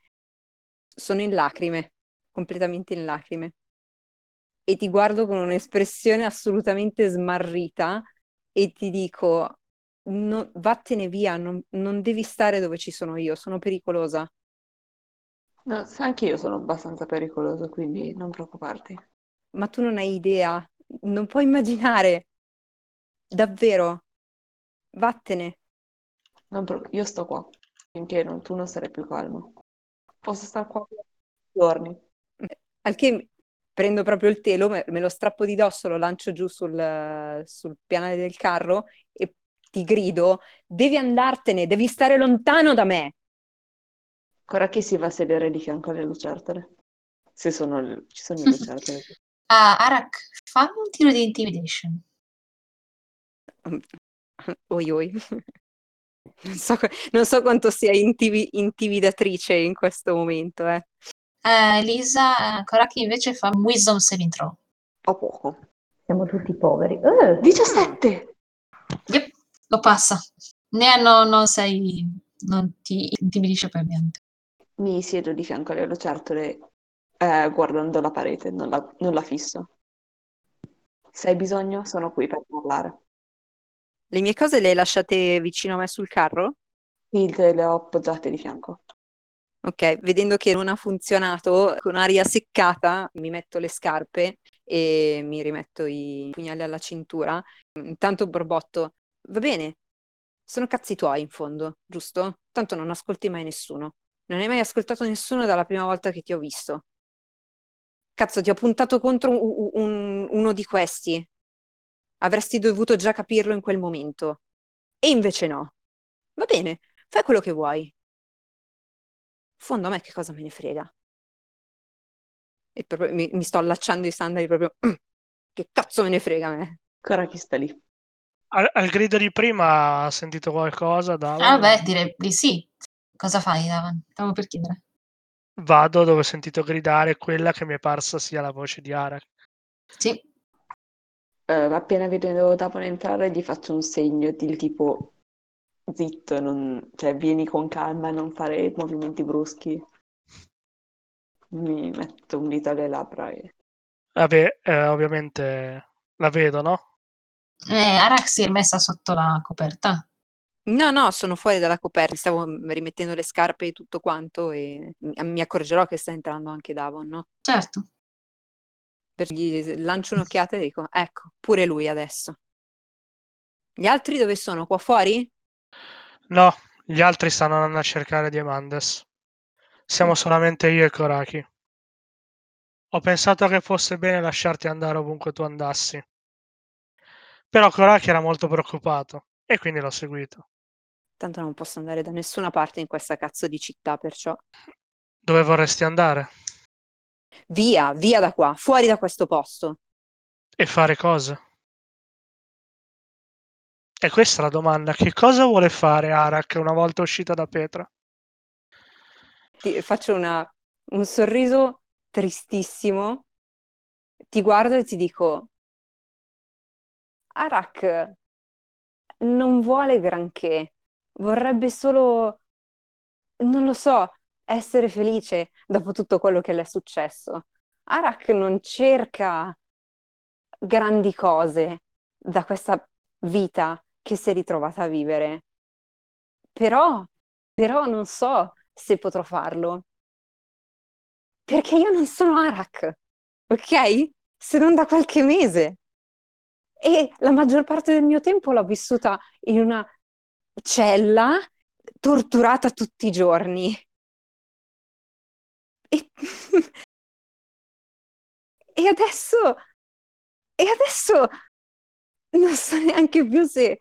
Sono in lacrime, completamente in lacrime. E ti guardo con un'espressione assolutamente smarrita e ti dico... No, vattene via, non, non devi stare dove ci sono io, sono pericolosa. No, anche io sono abbastanza pericoloso, quindi non preoccuparti. Ma tu non hai idea, non puoi immaginare. Davvero, vattene. Non pro- io sto qua, finché non, tu non sarai più calmo. Posso stare qua per giorni. Al che prendo proprio il telo, me lo strappo di dosso, lo lancio giù sul, sul pianale del carro e ti grido, devi andartene, devi stare lontano da me. Koraki si va a sedere di fianco alle lucertole. Se sono, ci sono le lucertole. Ah, Arakh, fammi un tiro di intimidation. Oi oi. Non so, non so quanto sia intivi, intimidatrice in questo momento, eh. eh, Lisa, Koraki invece fa un wisdom saving throw. Ho poco. Siamo tutti poveri. Eh, diciassette! Yep, lo passa. Nea no, non sei... non ti intimidisce per niente. Mi siedo di fianco alle lucertole eh, guardando la parete, non la, non la fisso. Se hai bisogno, sono qui per parlare. Le mie cose le hai lasciate vicino a me sul carro? Sì, le ho appoggiate di fianco. Ok, vedendo che non ha funzionato, con aria seccata mi metto le scarpe e mi rimetto i pugnali alla cintura. Intanto borbotto, va bene, sono cazzi tuoi in fondo, giusto? Tanto non ascolti mai nessuno. Non hai mai ascoltato nessuno dalla prima volta che ti ho visto. Cazzo, ti ho puntato contro un, un, uno di questi. Avresti dovuto già capirlo in quel momento. E invece no. Va bene, fai quello che vuoi. In fondo a me che cosa me ne frega. E proprio, mi, mi sto allacciando i sandali proprio... Che cazzo me ne frega a me? Ancora chi sta lì? Al, al grido di prima ha sentito qualcosa, Davon? Ah beh, direi di sì. Cosa fai, Davon? Stavo per chiedere. Vado dove ho sentito gridare quella che mi è parsa sia la voce di Arakh. Sì. Uh, appena vedo Davon entrare gli faccio un segno del tipo zitto, non... cioè vieni con calma, non fare movimenti bruschi. Mi metto un dito alle labbra e... Vabbè, eh, ovviamente la vedo, no? Eh, Arakh si è messa sotto la coperta. No, no, sono fuori dalla coperta, stavo rimettendo le scarpe e tutto quanto e mi accorgerò che sta entrando anche Davon, no? Certo. Gli lancio un'occhiata e dico, ecco, pure lui adesso. Gli altri dove sono? Qua fuori? No, gli altri stanno andando a cercare Diamandis. Siamo solamente io e Koraki. Ho pensato che fosse bene lasciarti andare ovunque tu andassi. Però Koraki era molto preoccupato e quindi l'ho seguito. Tanto non posso andare da nessuna parte in questa cazzo di città, perciò... Dove vorresti andare? Via, via da qua, fuori da questo posto. E fare cosa? E questa è la domanda. Che cosa vuole fare Arakh una volta uscita da Petra? Ti faccio una, un sorriso tristissimo, ti guardo e ti dico, Arakh non vuole granché, vorrebbe solo, non lo so, essere felice dopo tutto quello che le è successo. Arakh non cerca grandi cose da questa vita che si è ritrovata a vivere. Però, però non so se potrò farlo. Perché io non sono Arakh, ok? Se non da qualche mese. E la maggior parte del mio tempo l'ho vissuta in una cella, torturata tutti i giorni. E adesso e adesso non so neanche più se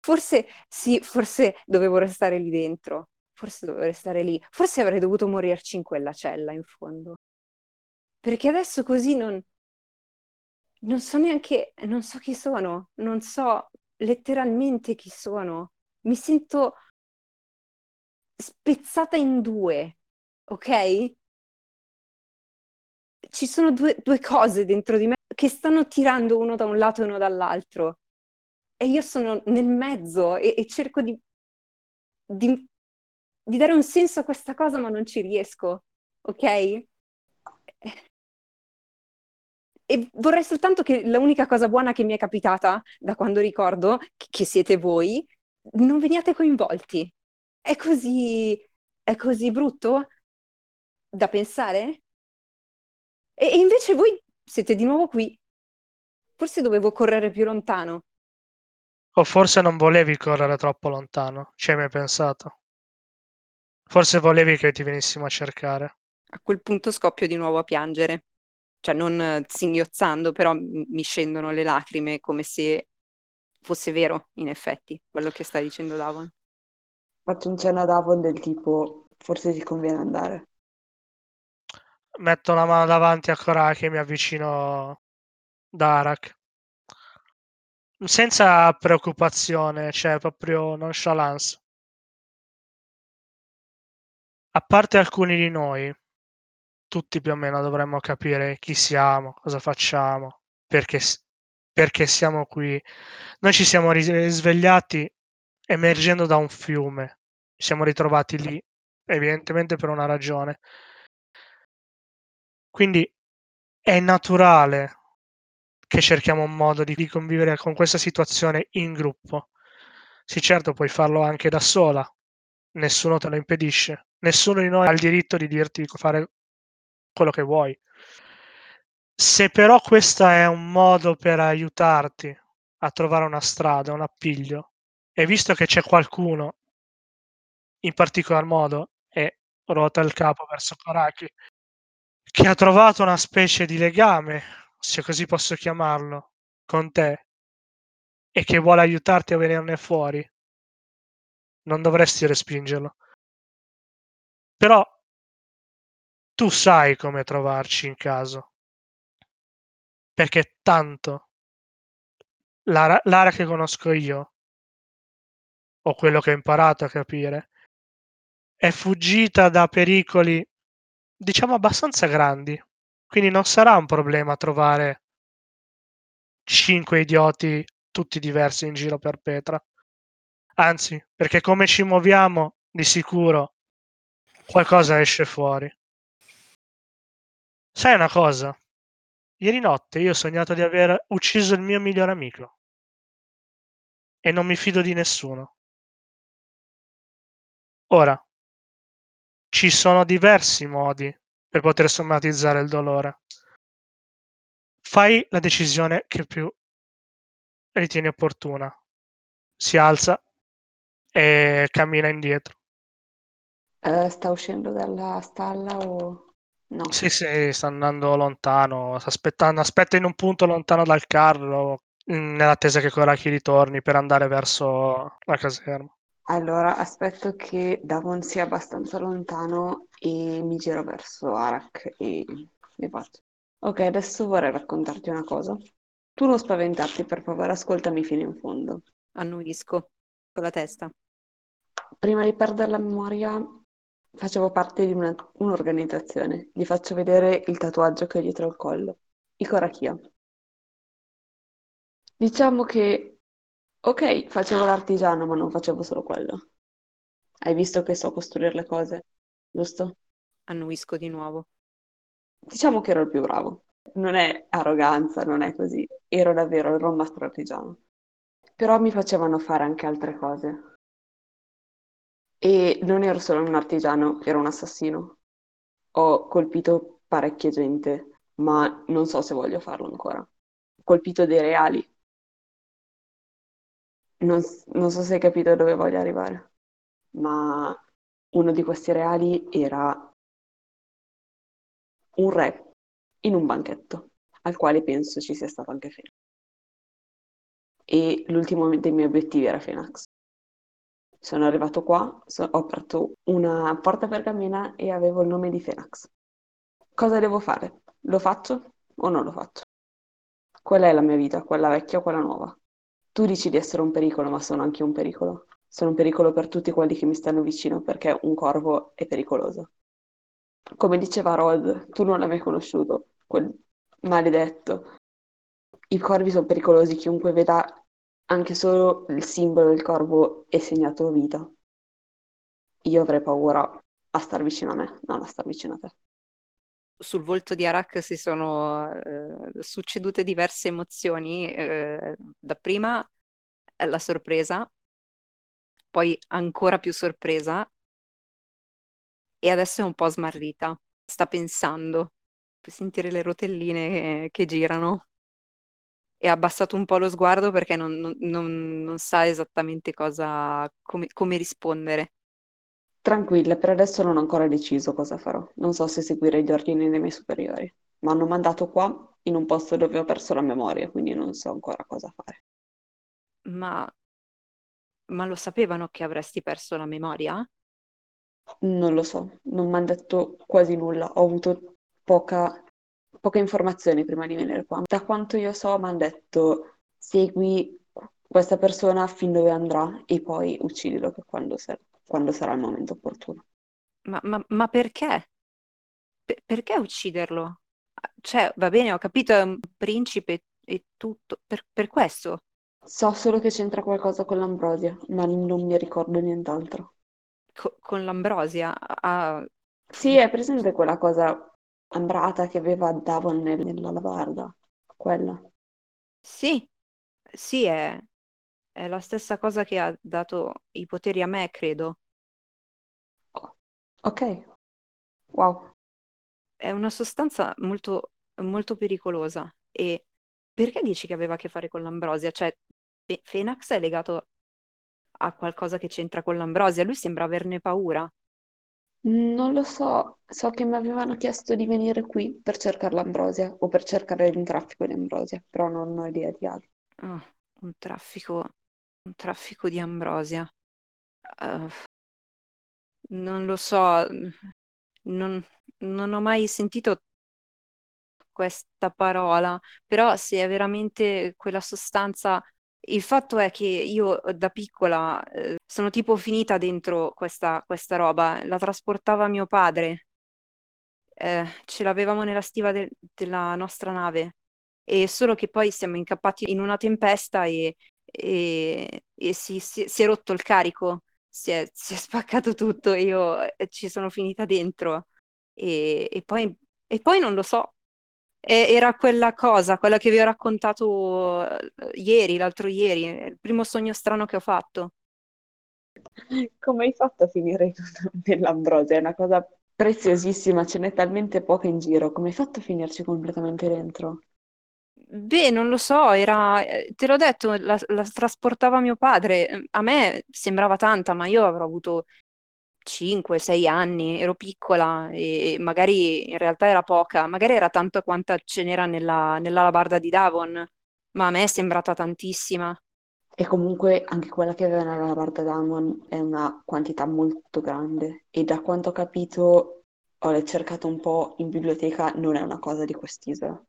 forse sì, forse dovevo restare lì dentro, forse dovevo restare lì, forse avrei dovuto morirci in quella cella in fondo, perché adesso così non non so neanche, non so chi sono, non so letteralmente chi sono, mi sento spezzata in due, ok? Ci sono due, due cose dentro di me che stanno tirando uno da un lato e uno dall'altro. E io sono nel mezzo e, e cerco di, di, di dare un senso a questa cosa, ma non ci riesco, ok? E vorrei soltanto che l'unica cosa buona che mi è capitata, da quando ricordo, che siete voi, non veniate coinvolti. È così, è così brutto da pensare? E invece voi siete di nuovo qui. Forse dovevo correre più lontano. O forse non volevi correre troppo lontano, ci hai mai pensato? Forse volevi che ti venissimo a cercare. A quel punto scoppio di nuovo a piangere. Cioè non singhiozzando, però mi scendono le lacrime come se fosse vero, in effetti, quello che sta dicendo Davon. Faccio un cenno a Davon del tipo, forse ti conviene andare. Metto una mano davanti a Koraki e mi avvicino da Arakh. Senza preoccupazione, cioè proprio nonchalance. A parte alcuni di noi, tutti più o meno dovremmo capire chi siamo, cosa facciamo, perché, perché siamo qui. Noi ci siamo risvegliati emergendo da un fiume, ci siamo ritrovati lì, evidentemente per una ragione. Quindi è naturale che cerchiamo un modo di convivere con questa situazione in gruppo. Sì, certo, puoi farlo anche da sola, nessuno te lo impedisce, nessuno di noi ha il diritto di dirti di fare quello che vuoi. Se però questo è un modo per aiutarti a trovare una strada, un appiglio, e visto che c'è qualcuno, in particolar modo, e ruota il capo verso Koraki, che ha trovato una specie di legame, se così posso chiamarlo, con te, e che vuole aiutarti a venirne fuori, non dovresti respingerlo. Però tu sai come trovarci in caso, perché tanto l'ara, l'ara che conosco io, o quello che ho imparato a capire, è fuggita da pericoli, diciamo, abbastanza grandi, quindi non sarà un problema trovare cinque idioti tutti diversi in giro per Petra. Anzi, perché come ci muoviamo, di sicuro qualcosa esce fuori. Sai una cosa? Ieri notte io ho sognato di aver ucciso il mio miglior amico. E non mi fido di nessuno. Ora, ci sono diversi modi per poter somatizzare il dolore. Fai la decisione che più ritieni opportuna. Si alza e cammina indietro. Uh, sta uscendo dalla stalla o... No. Sì, sì, sta andando lontano, sta aspettando, aspetta in un punto lontano dal carro, nell'attesa che Koraki ritorni per andare verso la caserma. Allora, aspetto che Davon sia abbastanza lontano e mi giro verso Arakh e ne faccio. Ok, adesso vorrei raccontarti una cosa. Tu non spaventarti, per favore, ascoltami fino in fondo. Annuisco con la testa. Prima di perdere la memoria... Facevo parte di una, un'organizzazione. Gli faccio vedere il tatuaggio che ho dietro il collo. Ikorakia. Diciamo che, ok, facevo l'artigiano, ma non facevo solo quello. Hai visto che so costruire le cose, giusto? Annuisco di nuovo. Diciamo che ero il più bravo. Non è arroganza, non è così. Ero davvero, ero un mastro artigiano. Però mi facevano fare anche altre cose. E non ero solo un artigiano, ero un assassino. Ho colpito parecchia gente, ma non so se voglio farlo ancora. Ho colpito dei reali. Non, non so se hai capito dove voglio arrivare, ma uno di questi reali era un re in un banchetto, al quale penso ci sia stato anche Fenax. E l'ultimo dei miei obiettivi era Fenax. Sono arrivato qua, so- ho aperto una porta pergamena e avevo il nome di Fenax. Cosa devo fare? Lo faccio o non lo faccio? Quella è la mia vita, quella vecchia o quella nuova? Tu dici di essere un pericolo, ma sono anche un pericolo. Sono un pericolo per tutti quelli che mi stanno vicino, perché un corvo è pericoloso. Come diceva Rod, tu non l'hai mai conosciuto, quel maledetto. I corvi sono pericolosi, chiunque veda... Anche solo il simbolo del corvo è segnato vita. Io avrei paura a star vicino a me, non a star vicino a te. Sul volto di Arakh si sono eh, succedute diverse emozioni. Eh, dapprima la sorpresa, poi ancora più sorpresa, e adesso è un po' smarrita. Sta pensando, per sentire le rotelline che, che girano. E ha abbassato un po' lo sguardo perché non, non, non, non sa esattamente cosa, come, come rispondere. Tranquilla, per adesso non ho ancora deciso cosa farò. Non so se seguire gli ordini dei miei superiori. Mi hanno mandato qua in un posto dove ho perso la memoria, quindi non so ancora cosa fare. Ma, ma lo sapevano che avresti perso la memoria? Non lo so, non mi hanno detto quasi nulla. Ho avuto poca... Poche informazioni prima di venire qua. Da quanto io so mi hanno detto segui questa persona fin dove andrà e poi uccidilo quando, ser- quando sarà il momento opportuno. Ma, ma, ma perché? per- perché ucciderlo? Cioè, va bene, ho capito, è un principe e tutto, per, per questo. So solo che c'entra qualcosa con l'Ambrosia, ma non mi ricordo nient'altro. Co- con l'Ambrosia? Ah... Sì, è presente quella cosa ambrata che aveva Davon nel, nella lavarda, quella. Sì, sì, è, è la stessa cosa che ha dato i poteri a me, credo. Ok, wow. È una sostanza molto, molto pericolosa. E perché dici che aveva a che fare con l'Ambrosia? Cioè, Fe- Fenax è legato a qualcosa che c'entra con l'Ambrosia. Lui sembra averne paura. Non lo so. So che mi avevano chiesto di venire qui per cercare l'Ambrosia o per cercare il traffico di Ambrosia, però non ho idea di altro. Oh, un traffico... un traffico di Ambrosia. Uh, non lo so... Non, non ho mai sentito questa parola, però se è veramente quella sostanza, il fatto è che io da piccola eh, sono tipo finita dentro questa, questa roba, la trasportava mio padre, eh, ce l'avevamo nella stiva de- della nostra nave, e solo che poi siamo incappati in una tempesta e, e, e si, si, si è rotto il carico. Si è, si è spaccato tutto, io ci sono finita dentro e, e, poi, e poi non lo so, e, era quella cosa, quella che vi ho raccontato ieri, l'altro ieri, il primo sogno strano che ho fatto. Come hai fatto a finire nell'Ambrosia? È una cosa preziosissima, ce n'è talmente poca in giro, come hai fatto a finirci completamente dentro? Beh, non lo so, era, te l'ho detto, la, la trasportava mio padre. A me sembrava tanta, ma io avrò avuto cinque sei anni, ero piccola e magari in realtà era poca, magari era tanto quanta ce n'era nella, nella labarda di Davon, ma a me è sembrata tantissima. E comunque anche quella che aveva nella labarda Davon è una quantità molto grande e da quanto ho capito, ho cercato un po' in biblioteca, non è una cosa di quest'isola.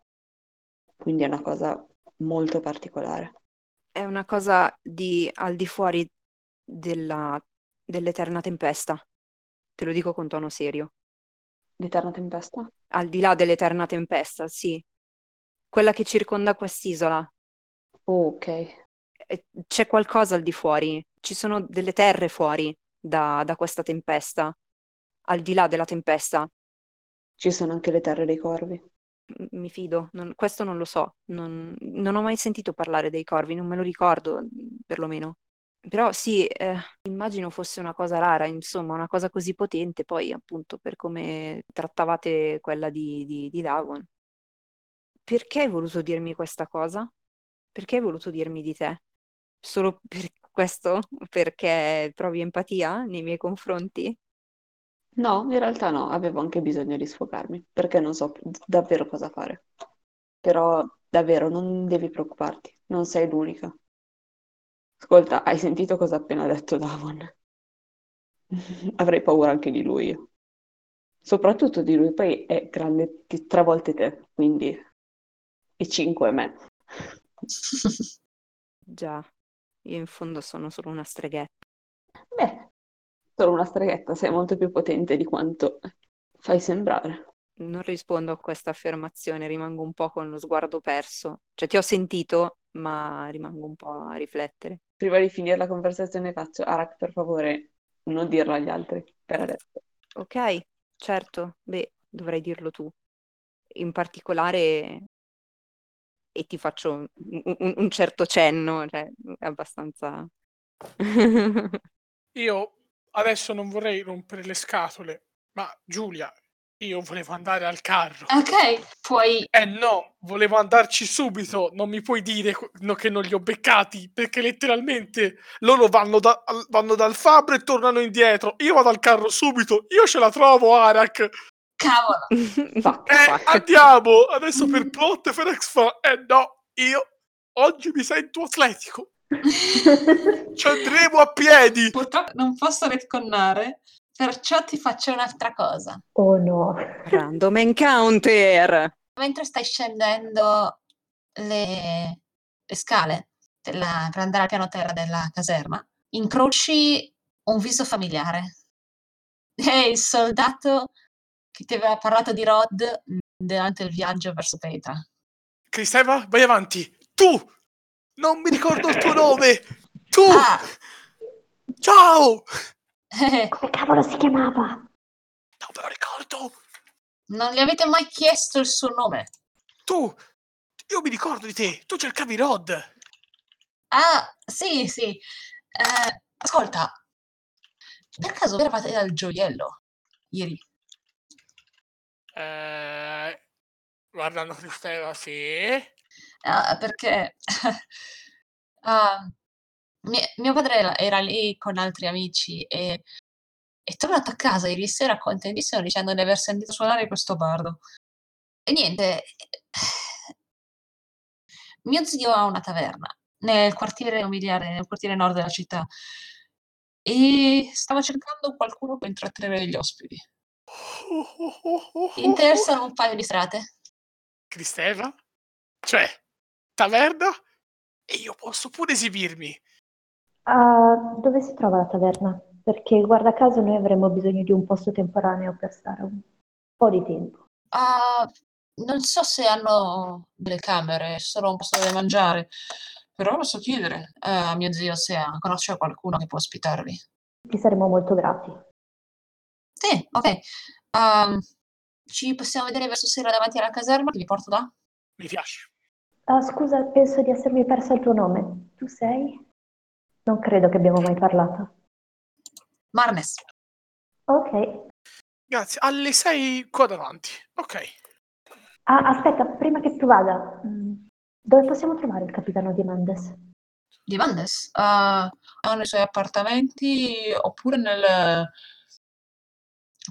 Quindi è una cosa molto particolare. È una cosa di al di fuori della, dell'eterna tempesta. Te lo dico con tono serio. L'eterna tempesta? Al di là dell'eterna tempesta, sì. Quella che circonda quest'isola. Oh, ok. C'è qualcosa al di fuori. Ci sono delle terre fuori da, da questa tempesta. Al di là della tempesta. Ci sono anche le terre dei corvi. Mi fido, non, questo non lo so, non, non ho mai sentito parlare dei corvi, non me lo ricordo perlomeno. Però sì, eh, immagino fosse una cosa rara, insomma, una cosa così potente poi appunto per come trattavate quella di, di, di Davon. Perché hai voluto dirmi questa cosa? Perché hai voluto dirmi di te? Solo per questo? Perché provi empatia nei miei confronti? No, in realtà no, avevo anche bisogno di sfogarmi, perché non so davvero cosa fare. Però davvero non devi preoccuparti, non sei l'unica. Ascolta, hai sentito cosa ha appena detto Davon? Avrei paura anche di lui io. Soprattutto di lui, poi è grande di tre volte te, quindi e cinque me. Già, io in fondo sono solo una streghetta. Beh. Solo una streghetta, sei molto più potente di quanto fai sembrare. Non rispondo a questa affermazione, rimango un po' con lo sguardo perso. Cioè ti ho sentito, ma rimango un po' a riflettere. Prima di finire la conversazione faccio, Arakh, per favore, non dirlo agli altri, per adesso. Ok, certo, beh, dovrai dirlo tu. In particolare, e ti faccio un, un certo cenno, cioè è abbastanza... Io... Adesso non vorrei rompere le scatole, ma Giulia, io volevo andare al carro. Ok, puoi... Eh no, volevo andarci subito, non mi puoi dire che non li ho beccati, perché letteralmente loro vanno, da, vanno dal fabbro e tornano indietro. Io vado al carro subito, io ce la trovo, Arakh. Cavolo. Fuck, eh, fuck. Andiamo, adesso per plot Fenax fa... Eh no, io oggi mi sento atletico. Ci andremo a piedi. Purtroppo non posso retconnare, perciò ti faccio un'altra cosa. Oh no, random encounter. Mentre stai scendendo le, le scale della, per andare al piano terra della caserma, incroci un viso familiare. È il soldato che ti aveva parlato di Rod durante il viaggio verso Petra. Kristeva, vai avanti. Tu! Non mi ricordo il tuo nome! Tu! Ah. Ciao! Come cavolo si chiamava? Non me lo ricordo! Non gli avete mai chiesto il suo nome? Tu! Io mi ricordo di te! Tu cercavi Rod! Ah, sì, sì. Eh, ascolta. Per caso eravate al gioiello ieri? Eh, guardando Kristeva, sì. Ah, perché ah, mie- mio padre era lì con altri amici e è tornato a casa ieri sera contentissimo dicendo di aver sentito suonare questo bardo. E niente, mio zio ha una taverna nel quartiere nobiliare, nel quartiere nord della città, e stava cercando qualcuno per intrattenere gli ospiti. Ti interessano un paio di strade? Kristeva? Cioè, taverna? E io posso pure esibirmi. Uh, dove si trova la taverna? Perché, guarda caso, noi avremmo bisogno di un posto temporaneo per stare un po' di tempo. Uh, non so se hanno delle camere, solo un posto dove mangiare. Però posso chiedere uh, a mio zio se conosce qualcuno che può ospitarvi. Ti saremmo molto grati. Sì, ok. Um, ci possiamo vedere verso sera davanti alla caserma che vi porto là? Mi piace. Ah, scusa, penso di essermi persa il tuo nome. Tu sei? Non credo che abbiamo mai parlato. Marmes. Ok. Grazie. Alle sei qua davanti. Ok. Ah, aspetta, prima che tu vada, dove possiamo trovare il capitano Diamandis? Diamandis? Uh, ha nei suoi appartamenti oppure nel...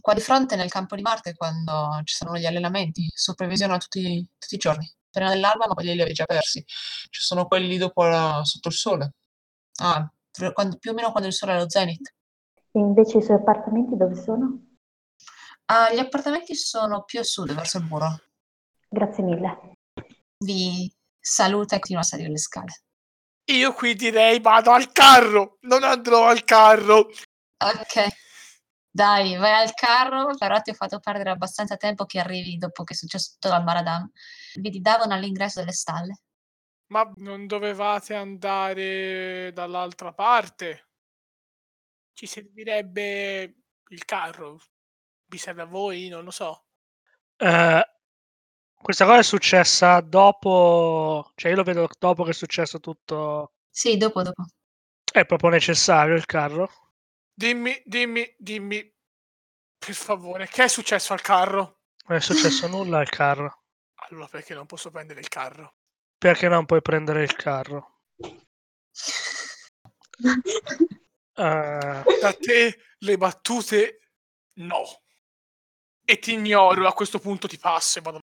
qua di fronte nel campo di Marte quando ci sono gli allenamenti. Supervisiona tutti, tutti i giorni. Prima dell'alba, ma quelli li avevi già persi. Ci sono quelli dopo la, sotto il sole. Ah, quando, più o meno quando il sole è allo zenith. E invece i suoi appartamenti dove sono? Ah, gli appartamenti sono più a sud, verso il muro. Grazie mille. Vi saluta e continua a salire le scale. Io qui direi vado al carro. Non andrò al carro. Ok. Dai, vai al carro, però ti ho fatto perdere abbastanza tempo che arrivi dopo che è successo tutto dal Maradam. Vedi Davon all'ingresso delle stalle. Ma non dovevate andare dall'altra parte? Ci servirebbe il carro. Vi serve a voi? Non lo so. Uh, questa cosa è successa dopo... Cioè io lo vedo dopo che è successo tutto... Sì, dopo, dopo. È proprio necessario il carro? Dimmi, dimmi, dimmi, per favore, che è successo al carro? Non è successo nulla al carro. Allora perché non posso prendere il carro? Perché non puoi prendere il carro? uh... Da te le battute no. E ti ignoro, a questo punto ti passo e vado.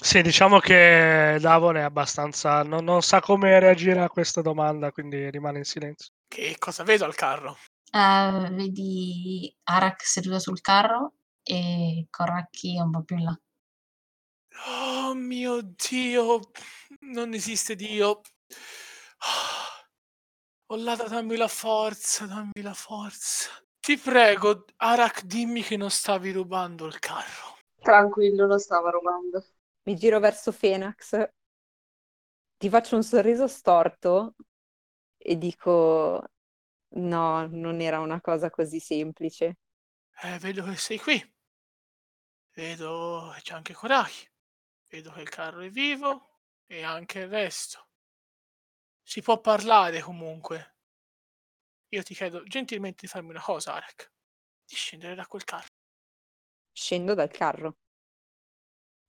Sì, diciamo che Davon è abbastanza... Non, non sa come reagire a questa domanda, quindi rimane in silenzio. Che cosa vedo al carro? Uh, vedi Arakh seduta sul carro e Koraki un po' più in là. Oh mio Dio, non esiste Dio. Oh là, dammi la forza, dammi la forza. Ti prego, Arakh, dimmi che non stavi rubando il carro. Tranquillo, lo stava rubando. Mi giro verso Fenax, ti faccio un sorriso storto e dico... No, non era una cosa così semplice. Eh, vedo che sei qui. Vedo che c'è anche Koraki. Vedo che il carro è vivo e anche il resto. Si può parlare comunque. Io ti chiedo gentilmente di farmi una cosa, Arakh. Di scendere da quel carro. Scendo dal carro.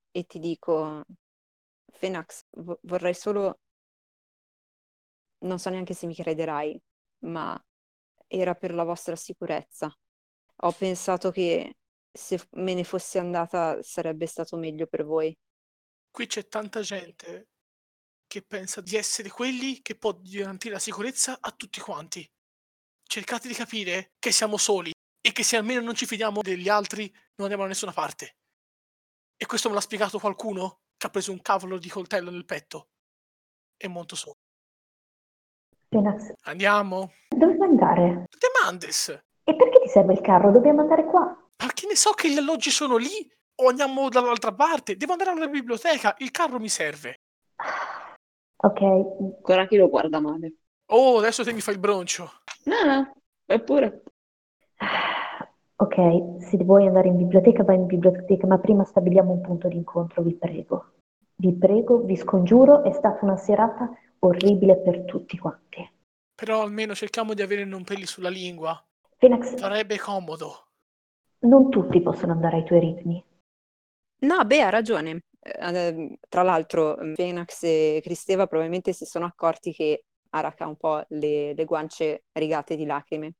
E ti dico... Fenax, v- vorrei solo... Non so neanche se mi crederai, ma... Era per la vostra sicurezza. Ho pensato che se me ne fossi andata sarebbe stato meglio per voi. Qui c'è tanta gente che pensa di essere quelli che può garantire la sicurezza a tutti quanti. Cercate di capire che siamo soli e che se almeno non ci fidiamo degli altri non andiamo da nessuna parte. E questo me l'ha spiegato qualcuno che ha preso un cavolo di coltello nel petto. È molto solo. Andiamo. Dove andare? Diamandis. E perché ti serve il carro? Dobbiamo andare qua. Ma che ne so che gli alloggi sono lì o andiamo dall'altra parte? Devo andare alla biblioteca, il carro mi serve. Ok. Koraki lo guarda male. Oh, adesso te mi fai il broncio. No, no, eppure. Ok, se vuoi andare in biblioteca, vai in biblioteca, ma prima stabiliamo un punto d'incontro, vi prego. Vi prego, vi scongiuro, è stata una serata orribile per tutti quanti. Però almeno cerchiamo di avere non peli sulla lingua. Fenax, sarebbe comodo. Non tutti possono andare ai tuoi ritmi. No, beh, ha ragione. Eh, tra l'altro, Fenax e Kristeva probabilmente si sono accorti che Arakh ha un po' le, le guance rigate di lacrime.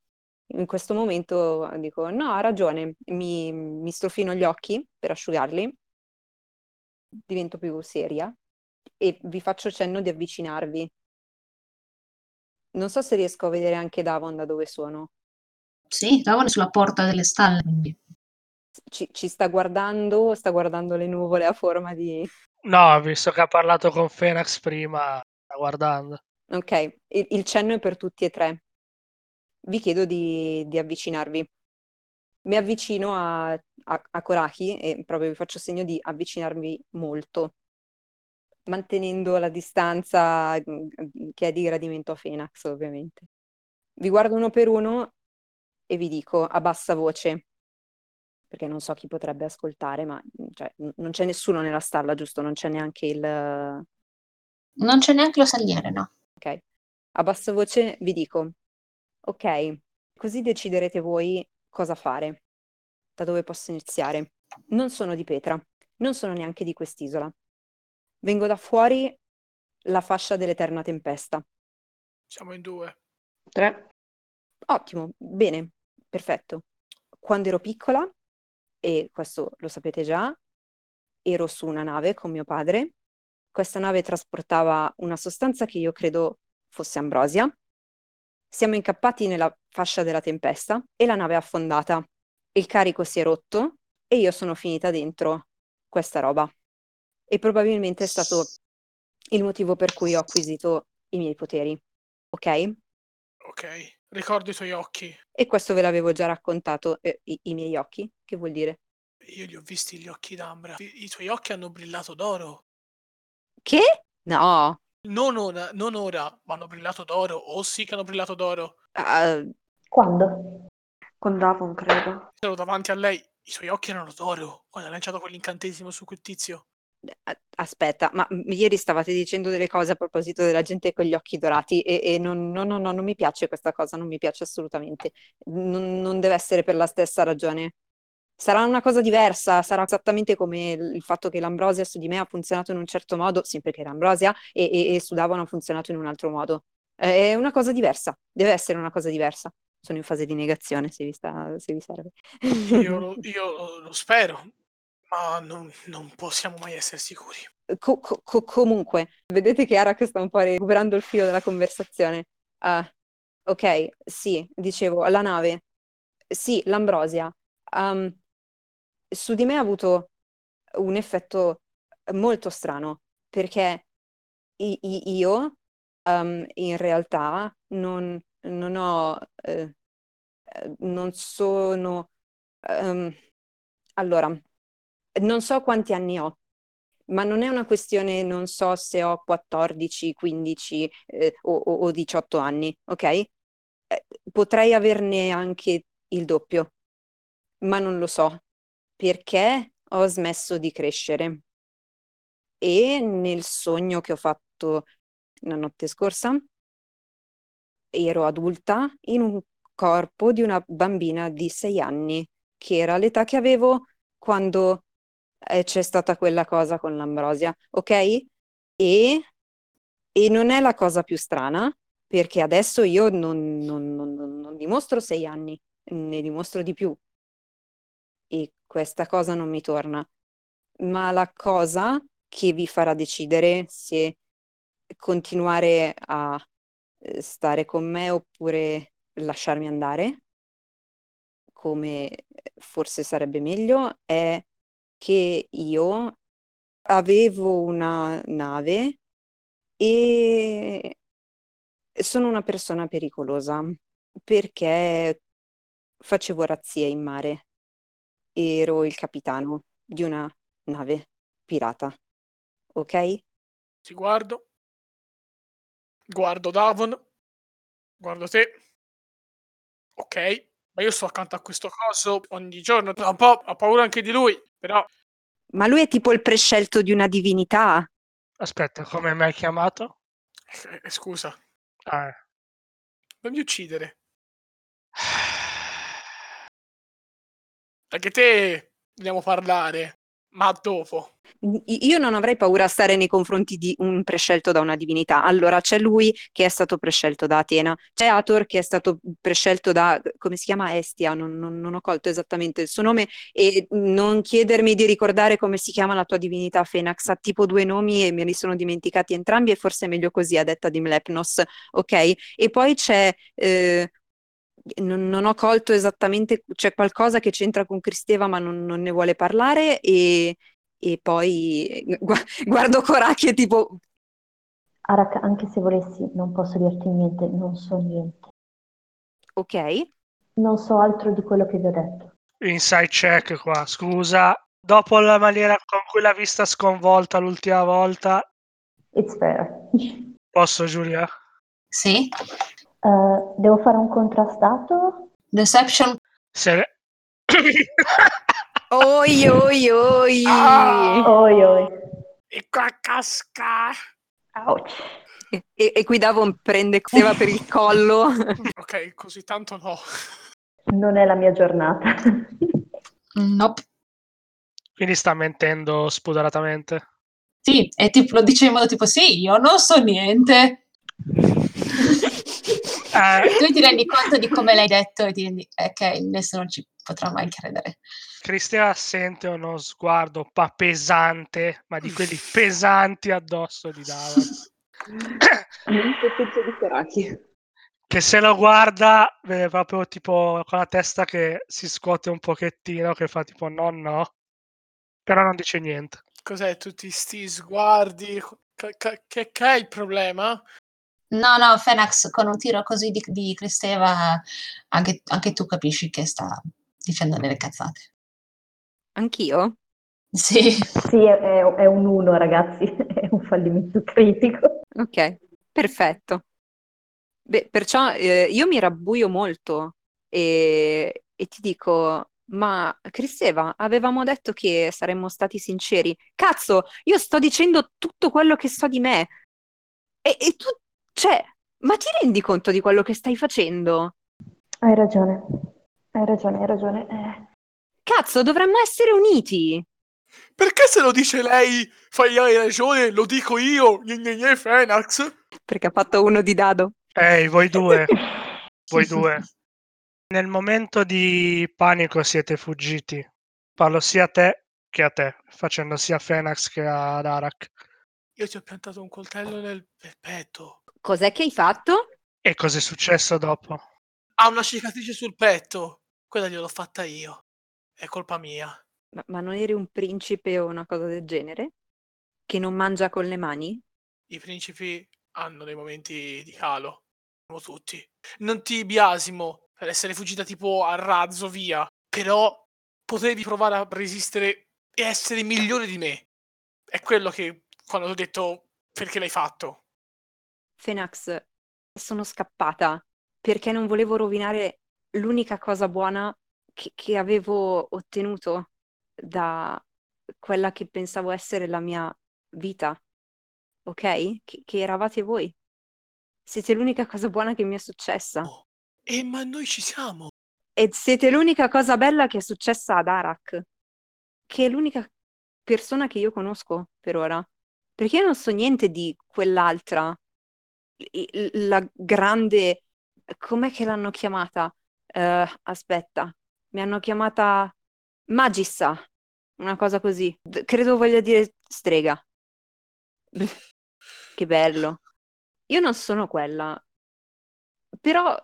In questo momento dico, no, ha ragione, mi, mi strofino gli occhi per asciugarli. Divento più seria e vi faccio cenno di avvicinarvi. Non so se riesco a vedere anche Davon da dove sono. Sì, Davon è sulla porta delle stalle, quindi. Ci, ci sta guardando, sta guardando le nuvole a forma di... No, visto che ha parlato con Fenax prima, sta guardando. Ok, il, il cenno è per tutti e tre. Vi chiedo di, di avvicinarvi. Mi avvicino a, a, a Koraki e proprio vi faccio segno di avvicinarvi molto, mantenendo la distanza che è di gradimento a Fenax, ovviamente. Vi guardo uno per uno e vi dico a bassa voce, perché non so chi potrebbe ascoltare, ma cioè, non c'è nessuno nella stalla, giusto? Non c'è neanche il... Non c'è neanche lo saliere, no. Ok. A bassa voce vi dico, ok, così deciderete voi cosa fare, da dove posso iniziare. Non sono di Petra, non sono neanche di quest'isola. Vengo da fuori la fascia dell'eterna tempesta. Siamo in due. Tre. Ottimo, bene, perfetto. Quando ero piccola, e questo lo sapete già, ero su una nave con mio padre. Questa nave trasportava una sostanza che io credo fosse Ambrosia. Siamo incappati nella fascia della tempesta e la nave è affondata. Il carico si è rotto e io sono finita dentro questa roba. E probabilmente è stato il motivo per cui ho acquisito i miei poteri. Ok? Ok, ricordo i tuoi occhi. E questo ve l'avevo già raccontato. Eh, i, I miei occhi? Che vuol dire? Io li ho visti gli occhi d'ambra. I, i tuoi occhi hanno brillato d'oro. Che? No! Non ora, non ora, ma hanno brillato d'oro, o oh, sì che hanno brillato d'oro. Uh, quando? Con Davon, credo. Ero davanti a lei, i suoi occhi erano d'oro, quando ha lanciato quell'incantesimo su quel tizio. Aspetta, ma ieri stavate dicendo delle cose a proposito della gente con gli occhi dorati e, e non, no, no, no, non mi piace questa cosa, non mi piace assolutamente. Non, non deve essere per la stessa ragione. Sarà una cosa diversa, sarà esattamente come il fatto che l'ambrosia su di me ha funzionato in un certo modo, sempre che l'ambrosia, e, e, e su Davon ha funzionato in un altro modo. È una cosa diversa, deve essere una cosa diversa. Sono in fase di negazione, se vi, sta, se vi serve. Io lo, io lo spero, ma non, non possiamo mai essere sicuri. Co, co, co, comunque, vedete che Arakh sta un po' recuperando il filo della conversazione. Uh, ok, sì, dicevo, la nave, sì, l'ambrosia. Um, Su di me ha avuto un effetto molto strano, perché io um, in realtà non, non ho, eh, non sono, um, allora, non so quanti anni ho, ma non è una questione, non so se ho quattordici, quindici eh, o, o diciotto anni, ok? Eh, potrei averne anche il doppio, ma non lo so. Perché ho smesso di crescere e nel sogno che ho fatto la notte scorsa ero adulta in un corpo di una bambina di sei anni, che era l'età che avevo quando eh, c'è stata quella cosa con l'ambrosia, ok? E, e non è la cosa più strana, perché adesso io non, non, non, non dimostro sei anni, ne dimostro di più. E questa cosa non mi torna, ma la cosa che vi farà decidere se continuare a stare con me oppure lasciarmi andare, come forse sarebbe meglio, è che io avevo una nave e sono una persona pericolosa perché facevo razzie in mare. Ero il capitano di una nave pirata, ok? Ti guardo, guardo Davon, guardo te, ok, ma io sto accanto a questo coso ogni giorno, tra un po' ho paura anche di lui, però... Ma lui è tipo il prescelto di una divinità? Aspetta, come mi hai chiamato? Eh, scusa. Ah. Non mi uccidere. Anche te dobbiamo parlare, ma dopo. Io non avrei paura a stare nei confronti di un prescelto da una divinità. Allora c'è lui che è stato prescelto da Atena, c'è Ator che è stato prescelto da, come si chiama, Estia, non, non, non ho colto esattamente il suo nome, e non chiedermi di ricordare come si chiama la tua divinità. Fenax ha tipo due nomi e me li sono dimenticati entrambi, e forse è meglio così, a detta di Dimlepnos, ok? E poi c'è... Eh, Non, non ho colto esattamente, c'è qualcosa che c'entra con Kristeva ma non, non ne vuole parlare, e, e poi gu- guardo Koraki e tipo Arakh, anche se volessi non posso dirti niente, non so niente, ok? Non so altro di quello che vi ho detto. Inside check qua, scusa, dopo la maniera con cui l'ha vista sconvolta l'ultima volta. It's fair. Posso, Giulia? Sì. Uh, devo fare un contrastato? Deception. Se... oi, oi, oi. Oh. Oi, oi. E qua casca. Ouch. E, e, e qui Davon prende Kristeva per il collo. Ok, così tanto no. Non è la mia giornata. Nope. Quindi sta mentendo spudoratamente. Sì, e tipo, lo dice in modo tipo, sì, io non so niente. Eh. Tu ti rendi conto di come l'hai detto e ti rendi ok, nessuno ci potrà mai credere. Kristeva sente uno sguardo un po' pesante, ma di quelli pesanti addosso di Davon. Che se lo guarda vede proprio tipo con la testa che si scuote un pochettino, che fa tipo no no, però non dice niente. Cos'è tutti sti sguardi? Che che è il problema? No, no, Fenax, con un tiro così di, di Kristeva anche, anche tu capisci che sta dicendo delle cazzate. Anch'io? Sì. Sì, è, è un uno, ragazzi, è un fallimento critico. Ok, perfetto. Beh, perciò eh, io mi rabbuio molto e, e ti dico... Ma Kristeva, avevamo detto che saremmo stati sinceri. Cazzo, io sto dicendo tutto quello che so di me. E, e tu... Cioè, ma ti rendi conto di quello che stai facendo? Hai ragione, hai ragione, hai ragione. Eh. Cazzo, dovremmo essere uniti! Perché se lo dice lei, fai hai ragione, lo dico io, gne gne gne Fenax? Perché ha fatto uno di dado. Ehi, voi due, voi due. Nel momento di panico siete fuggiti. Parlo sia a te che a te, facendo sia a Fenax che ad Arakh. Io ti ho piantato un coltello nel petto. Cos'è che hai fatto? E cos'è successo dopo? Ha una cicatrice sul petto. Quella gliel'ho fatta io. È colpa mia. Ma, ma non eri un principe o una cosa del genere? Che non mangia con le mani? I principi hanno dei momenti di calo. Come tutti. Non ti biasimo per essere fuggita tipo a razzo via. Però potevi provare a resistere e essere migliore di me. È quello che quando ti ho detto perché l'hai fatto. Fenax, sono scappata perché non volevo rovinare l'unica cosa buona che, che avevo ottenuto da quella che pensavo essere la mia vita, ok? Che, che eravate voi. Siete l'unica cosa buona che mi è successa. Oh, e ma noi ci siamo! E siete l'unica cosa bella che è successa ad Arakh, che è l'unica persona che io conosco per ora. Perché io non so niente di quell'altra. La grande, com'è che l'hanno chiamata? Uh, aspetta, mi hanno chiamata Magissa, una cosa così. D- credo voglia dire strega. Che bello. Io non sono quella. Però,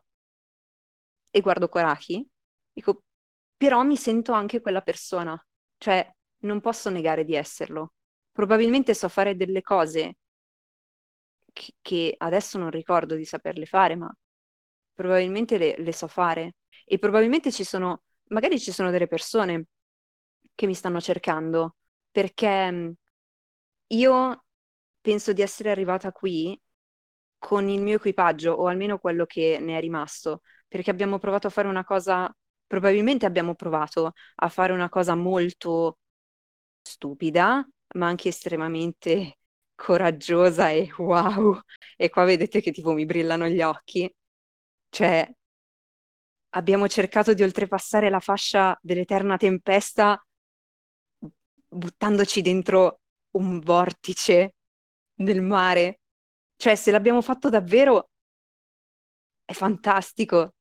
e guardo Koraki, dico, però mi sento anche quella persona. Cioè, non posso negare di esserlo. Probabilmente so fare delle cose che adesso non ricordo di saperle fare, ma probabilmente le, le so fare, e probabilmente ci sono magari ci sono delle persone che mi stanno cercando, perché io penso di essere arrivata qui con il mio equipaggio, o almeno quello che ne è rimasto, perché abbiamo provato a fare una cosa, probabilmente abbiamo provato a fare una cosa molto stupida, ma anche estremamente coraggiosa e wow, e qua vedete che tipo mi brillano gli occhi, cioè abbiamo cercato di oltrepassare la fascia dell'eterna tempesta buttandoci dentro un vortice del mare, cioè se l'abbiamo fatto davvero è fantastico.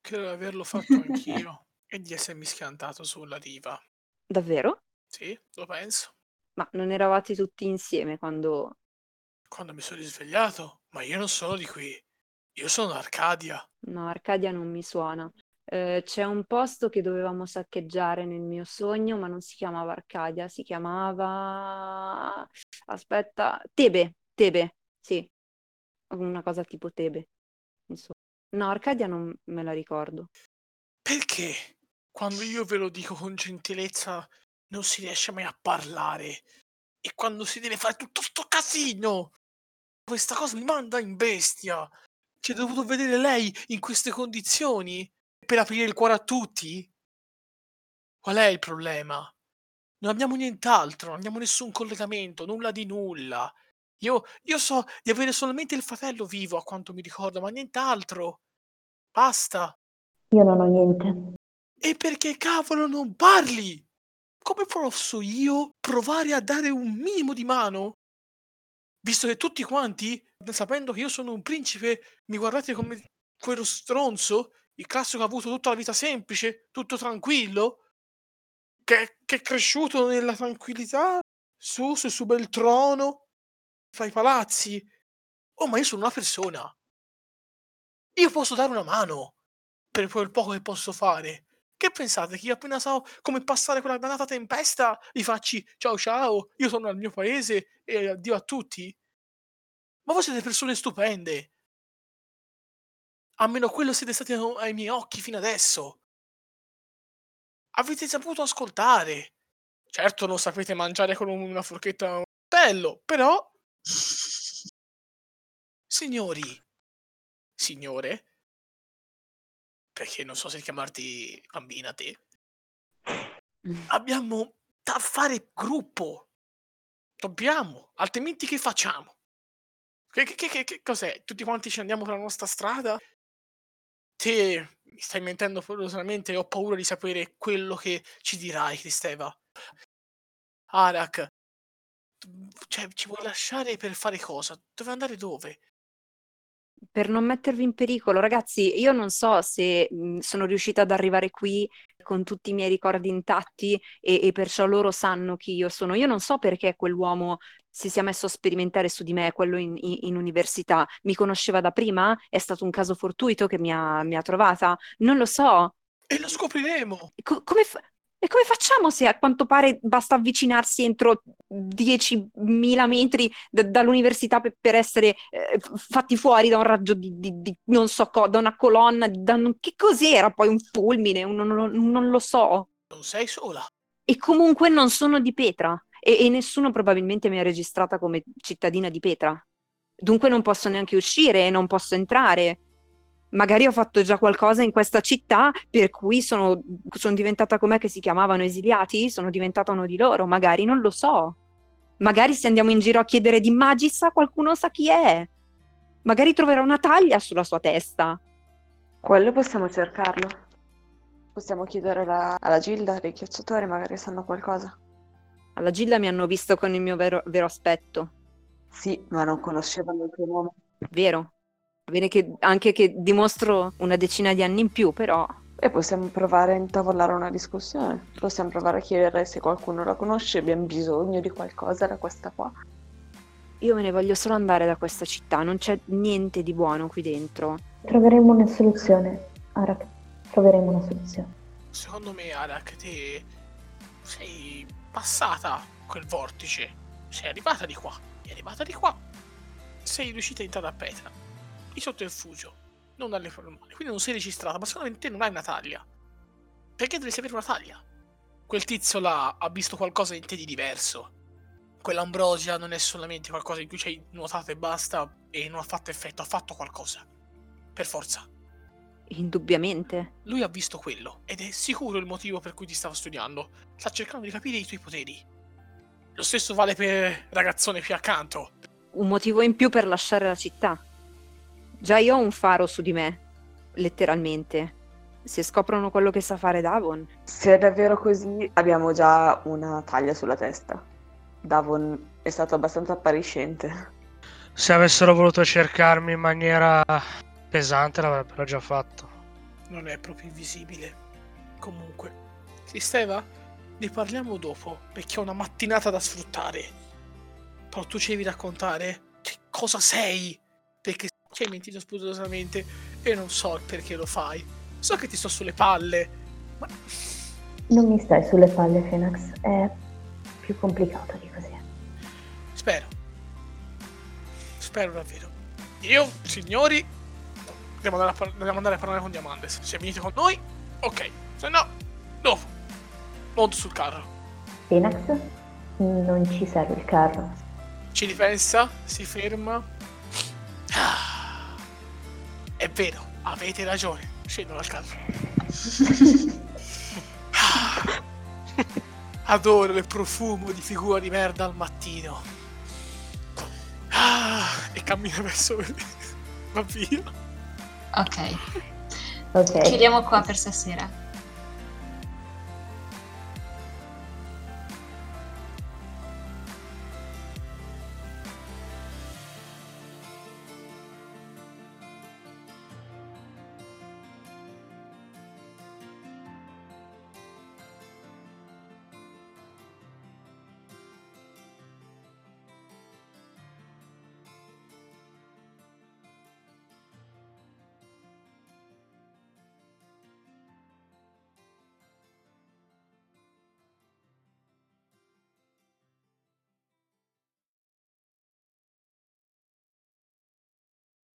Credo di averlo fatto anch'io e di essermi schiantato sulla riva. Davvero? Sì, lo penso. Ma non eravate tutti insieme quando... Quando mi sono risvegliato? Ma io non sono di qui. Io sono Arcadia. No, Arcadia non mi suona. Eh, c'è un posto che dovevamo saccheggiare nel mio sogno, ma non si chiamava Arcadia, si chiamava... Aspetta... Tebe. Tebe, sì. Una cosa tipo Tebe. Insomma. No, Arcadia non me la ricordo. Perché? Quando io ve lo dico con gentilezza... non si riesce mai a parlare e quando si deve fare tutto sto casino questa cosa mi manda in bestia. Ci è dovuto vedere lei in queste condizioni per aprire il cuore a tutti? Qual è il problema? Non abbiamo nient'altro, non abbiamo nessun collegamento, nulla di nulla. Io, io so di avere solamente il fratello vivo a quanto mi ricordo, ma nient'altro. Basta. Io non ho niente. E perché cavolo non parli? Come posso io provare a dare un minimo di mano? Visto che tutti quanti, sapendo che io sono un principe, mi guardate come quello stronzo, il classico che ha avuto tutta la vita semplice, tutto tranquillo, che, che è cresciuto nella tranquillità, su, su, su bel trono, fra i palazzi. Oh, ma io sono una persona. Io posso dare una mano per quel poco che posso fare. Che pensate? Che io appena so come passare quella dannata tempesta, vi facci ciao ciao, io sono al mio paese e addio a tutti? Ma voi siete persone stupende. Almeno quello siete stati ai miei occhi fino adesso. Avete saputo ascoltare. Certo non sapete mangiare con una forchetta un coltello, però... Signori, signore... perché non so se chiamarti bambina te, abbiamo da fare gruppo, dobbiamo, altrimenti che facciamo? Che, che, che, che cos'è? Tutti quanti ci andiamo per la nostra strada? Te mi stai mentendo furiosamente e ho paura di sapere quello che ci dirai, Kristeva. Arakh, cioè, ci vuoi lasciare per fare cosa? Dove andare dove? Per non mettervi in pericolo, ragazzi, io non so se mh, sono riuscita ad arrivare qui con tutti i miei ricordi intatti e, e perciò loro sanno chi io sono. Io non so perché quell'uomo si sia messo a sperimentare su di me, quello in, in, in università. Mi conosceva da prima? È stato un caso fortuito che mi ha, mi ha trovata? Non lo so. E lo scopriremo. Co- come fa- e come facciamo se a quanto pare basta avvicinarsi entro diecimila metri d- dall'università per, per essere eh, fatti fuori da un raggio di, di, di non so cosa, da una colonna, da un... che cos'era poi un fulmine, un, non, non lo so. Non sei sola. E comunque non sono di Petra e, e nessuno probabilmente mi ha registrata come cittadina di Petra. Dunque non posso neanche uscire e non posso entrare. Magari ho fatto già qualcosa in questa città per cui sono, sono diventata com'è che si chiamavano esiliati, sono diventata uno di loro, magari, non lo so. Magari se andiamo in giro a chiedere di Magissa qualcuno sa chi è. Magari troverà una taglia sulla sua testa. Quello possiamo cercarlo. Possiamo chiedere la, alla Gilda dei Chiazzatori, magari sanno qualcosa. Alla Gilda mi hanno visto con il mio vero, vero aspetto. Sì, ma non conoscevano il tuo nome. Vero. Bene che anche che dimostro una decina di anni in più, però... E possiamo provare a intavolare una discussione. Possiamo provare a chiedere se qualcuno la conosce, abbiamo bisogno di qualcosa da questa qua. Io me ne voglio solo andare da questa città, non c'è niente di buono qui dentro. Troveremo una soluzione, Arakh. Troveremo una soluzione. Secondo me, Arakh, te sei passata quel vortice. Sei arrivata di qua, sei arrivata di qua. Sei riuscita a entrare a Petra. Il sotterfugio, non dalle formali, quindi non sei registrata, ma secondo me te non hai una taglia. Perché dovresti avere una taglia? quel tizio là ha visto qualcosa in te di diverso. Quell'Ambrosia non è solamente qualcosa in cui ci hai nuotato e basta e non ha fatto effetto, ha fatto qualcosa. Per forza. Indubbiamente. Lui ha visto quello ed è sicuro il motivo per cui ti stava studiando. Sta cercando di capire i tuoi poteri. Lo stesso vale per ragazzone più accanto. Un motivo in più per lasciare la città. Già io ho un faro su di me, letteralmente. Se scoprono quello che sa fare Davon. Se è davvero così, abbiamo già una taglia sulla testa. Davon è stato abbastanza appariscente. Se avessero voluto cercarmi in maniera pesante l'avrebbero già fatto. Non è proprio invisibile. Comunque, Kristeva? Ne parliamo dopo, perché ho una mattinata da sfruttare. Però tu ci devi raccontare che cosa sei, perché ci hai mentito spudorosamente e non so perché lo fai. So che ti sto sulle palle, ma... Non mi stai sulle palle, Fenax. È più complicato di così. Spero. Spero davvero. Io, signori, dobbiamo andare a, par- dobbiamo andare a parlare con Diamandis. Se venite con noi, ok. Se no, dopo. Monto sul carro. Fenax? Non ci serve il carro. Ci ripensa, si ferma. Ah, è vero, avete ragione. Scendo dal carro. Ah, adoro il profumo di figura di merda al mattino. Ah, e cammina verso me. Va via. Ok. Ok. Chiudiamo qua per stasera.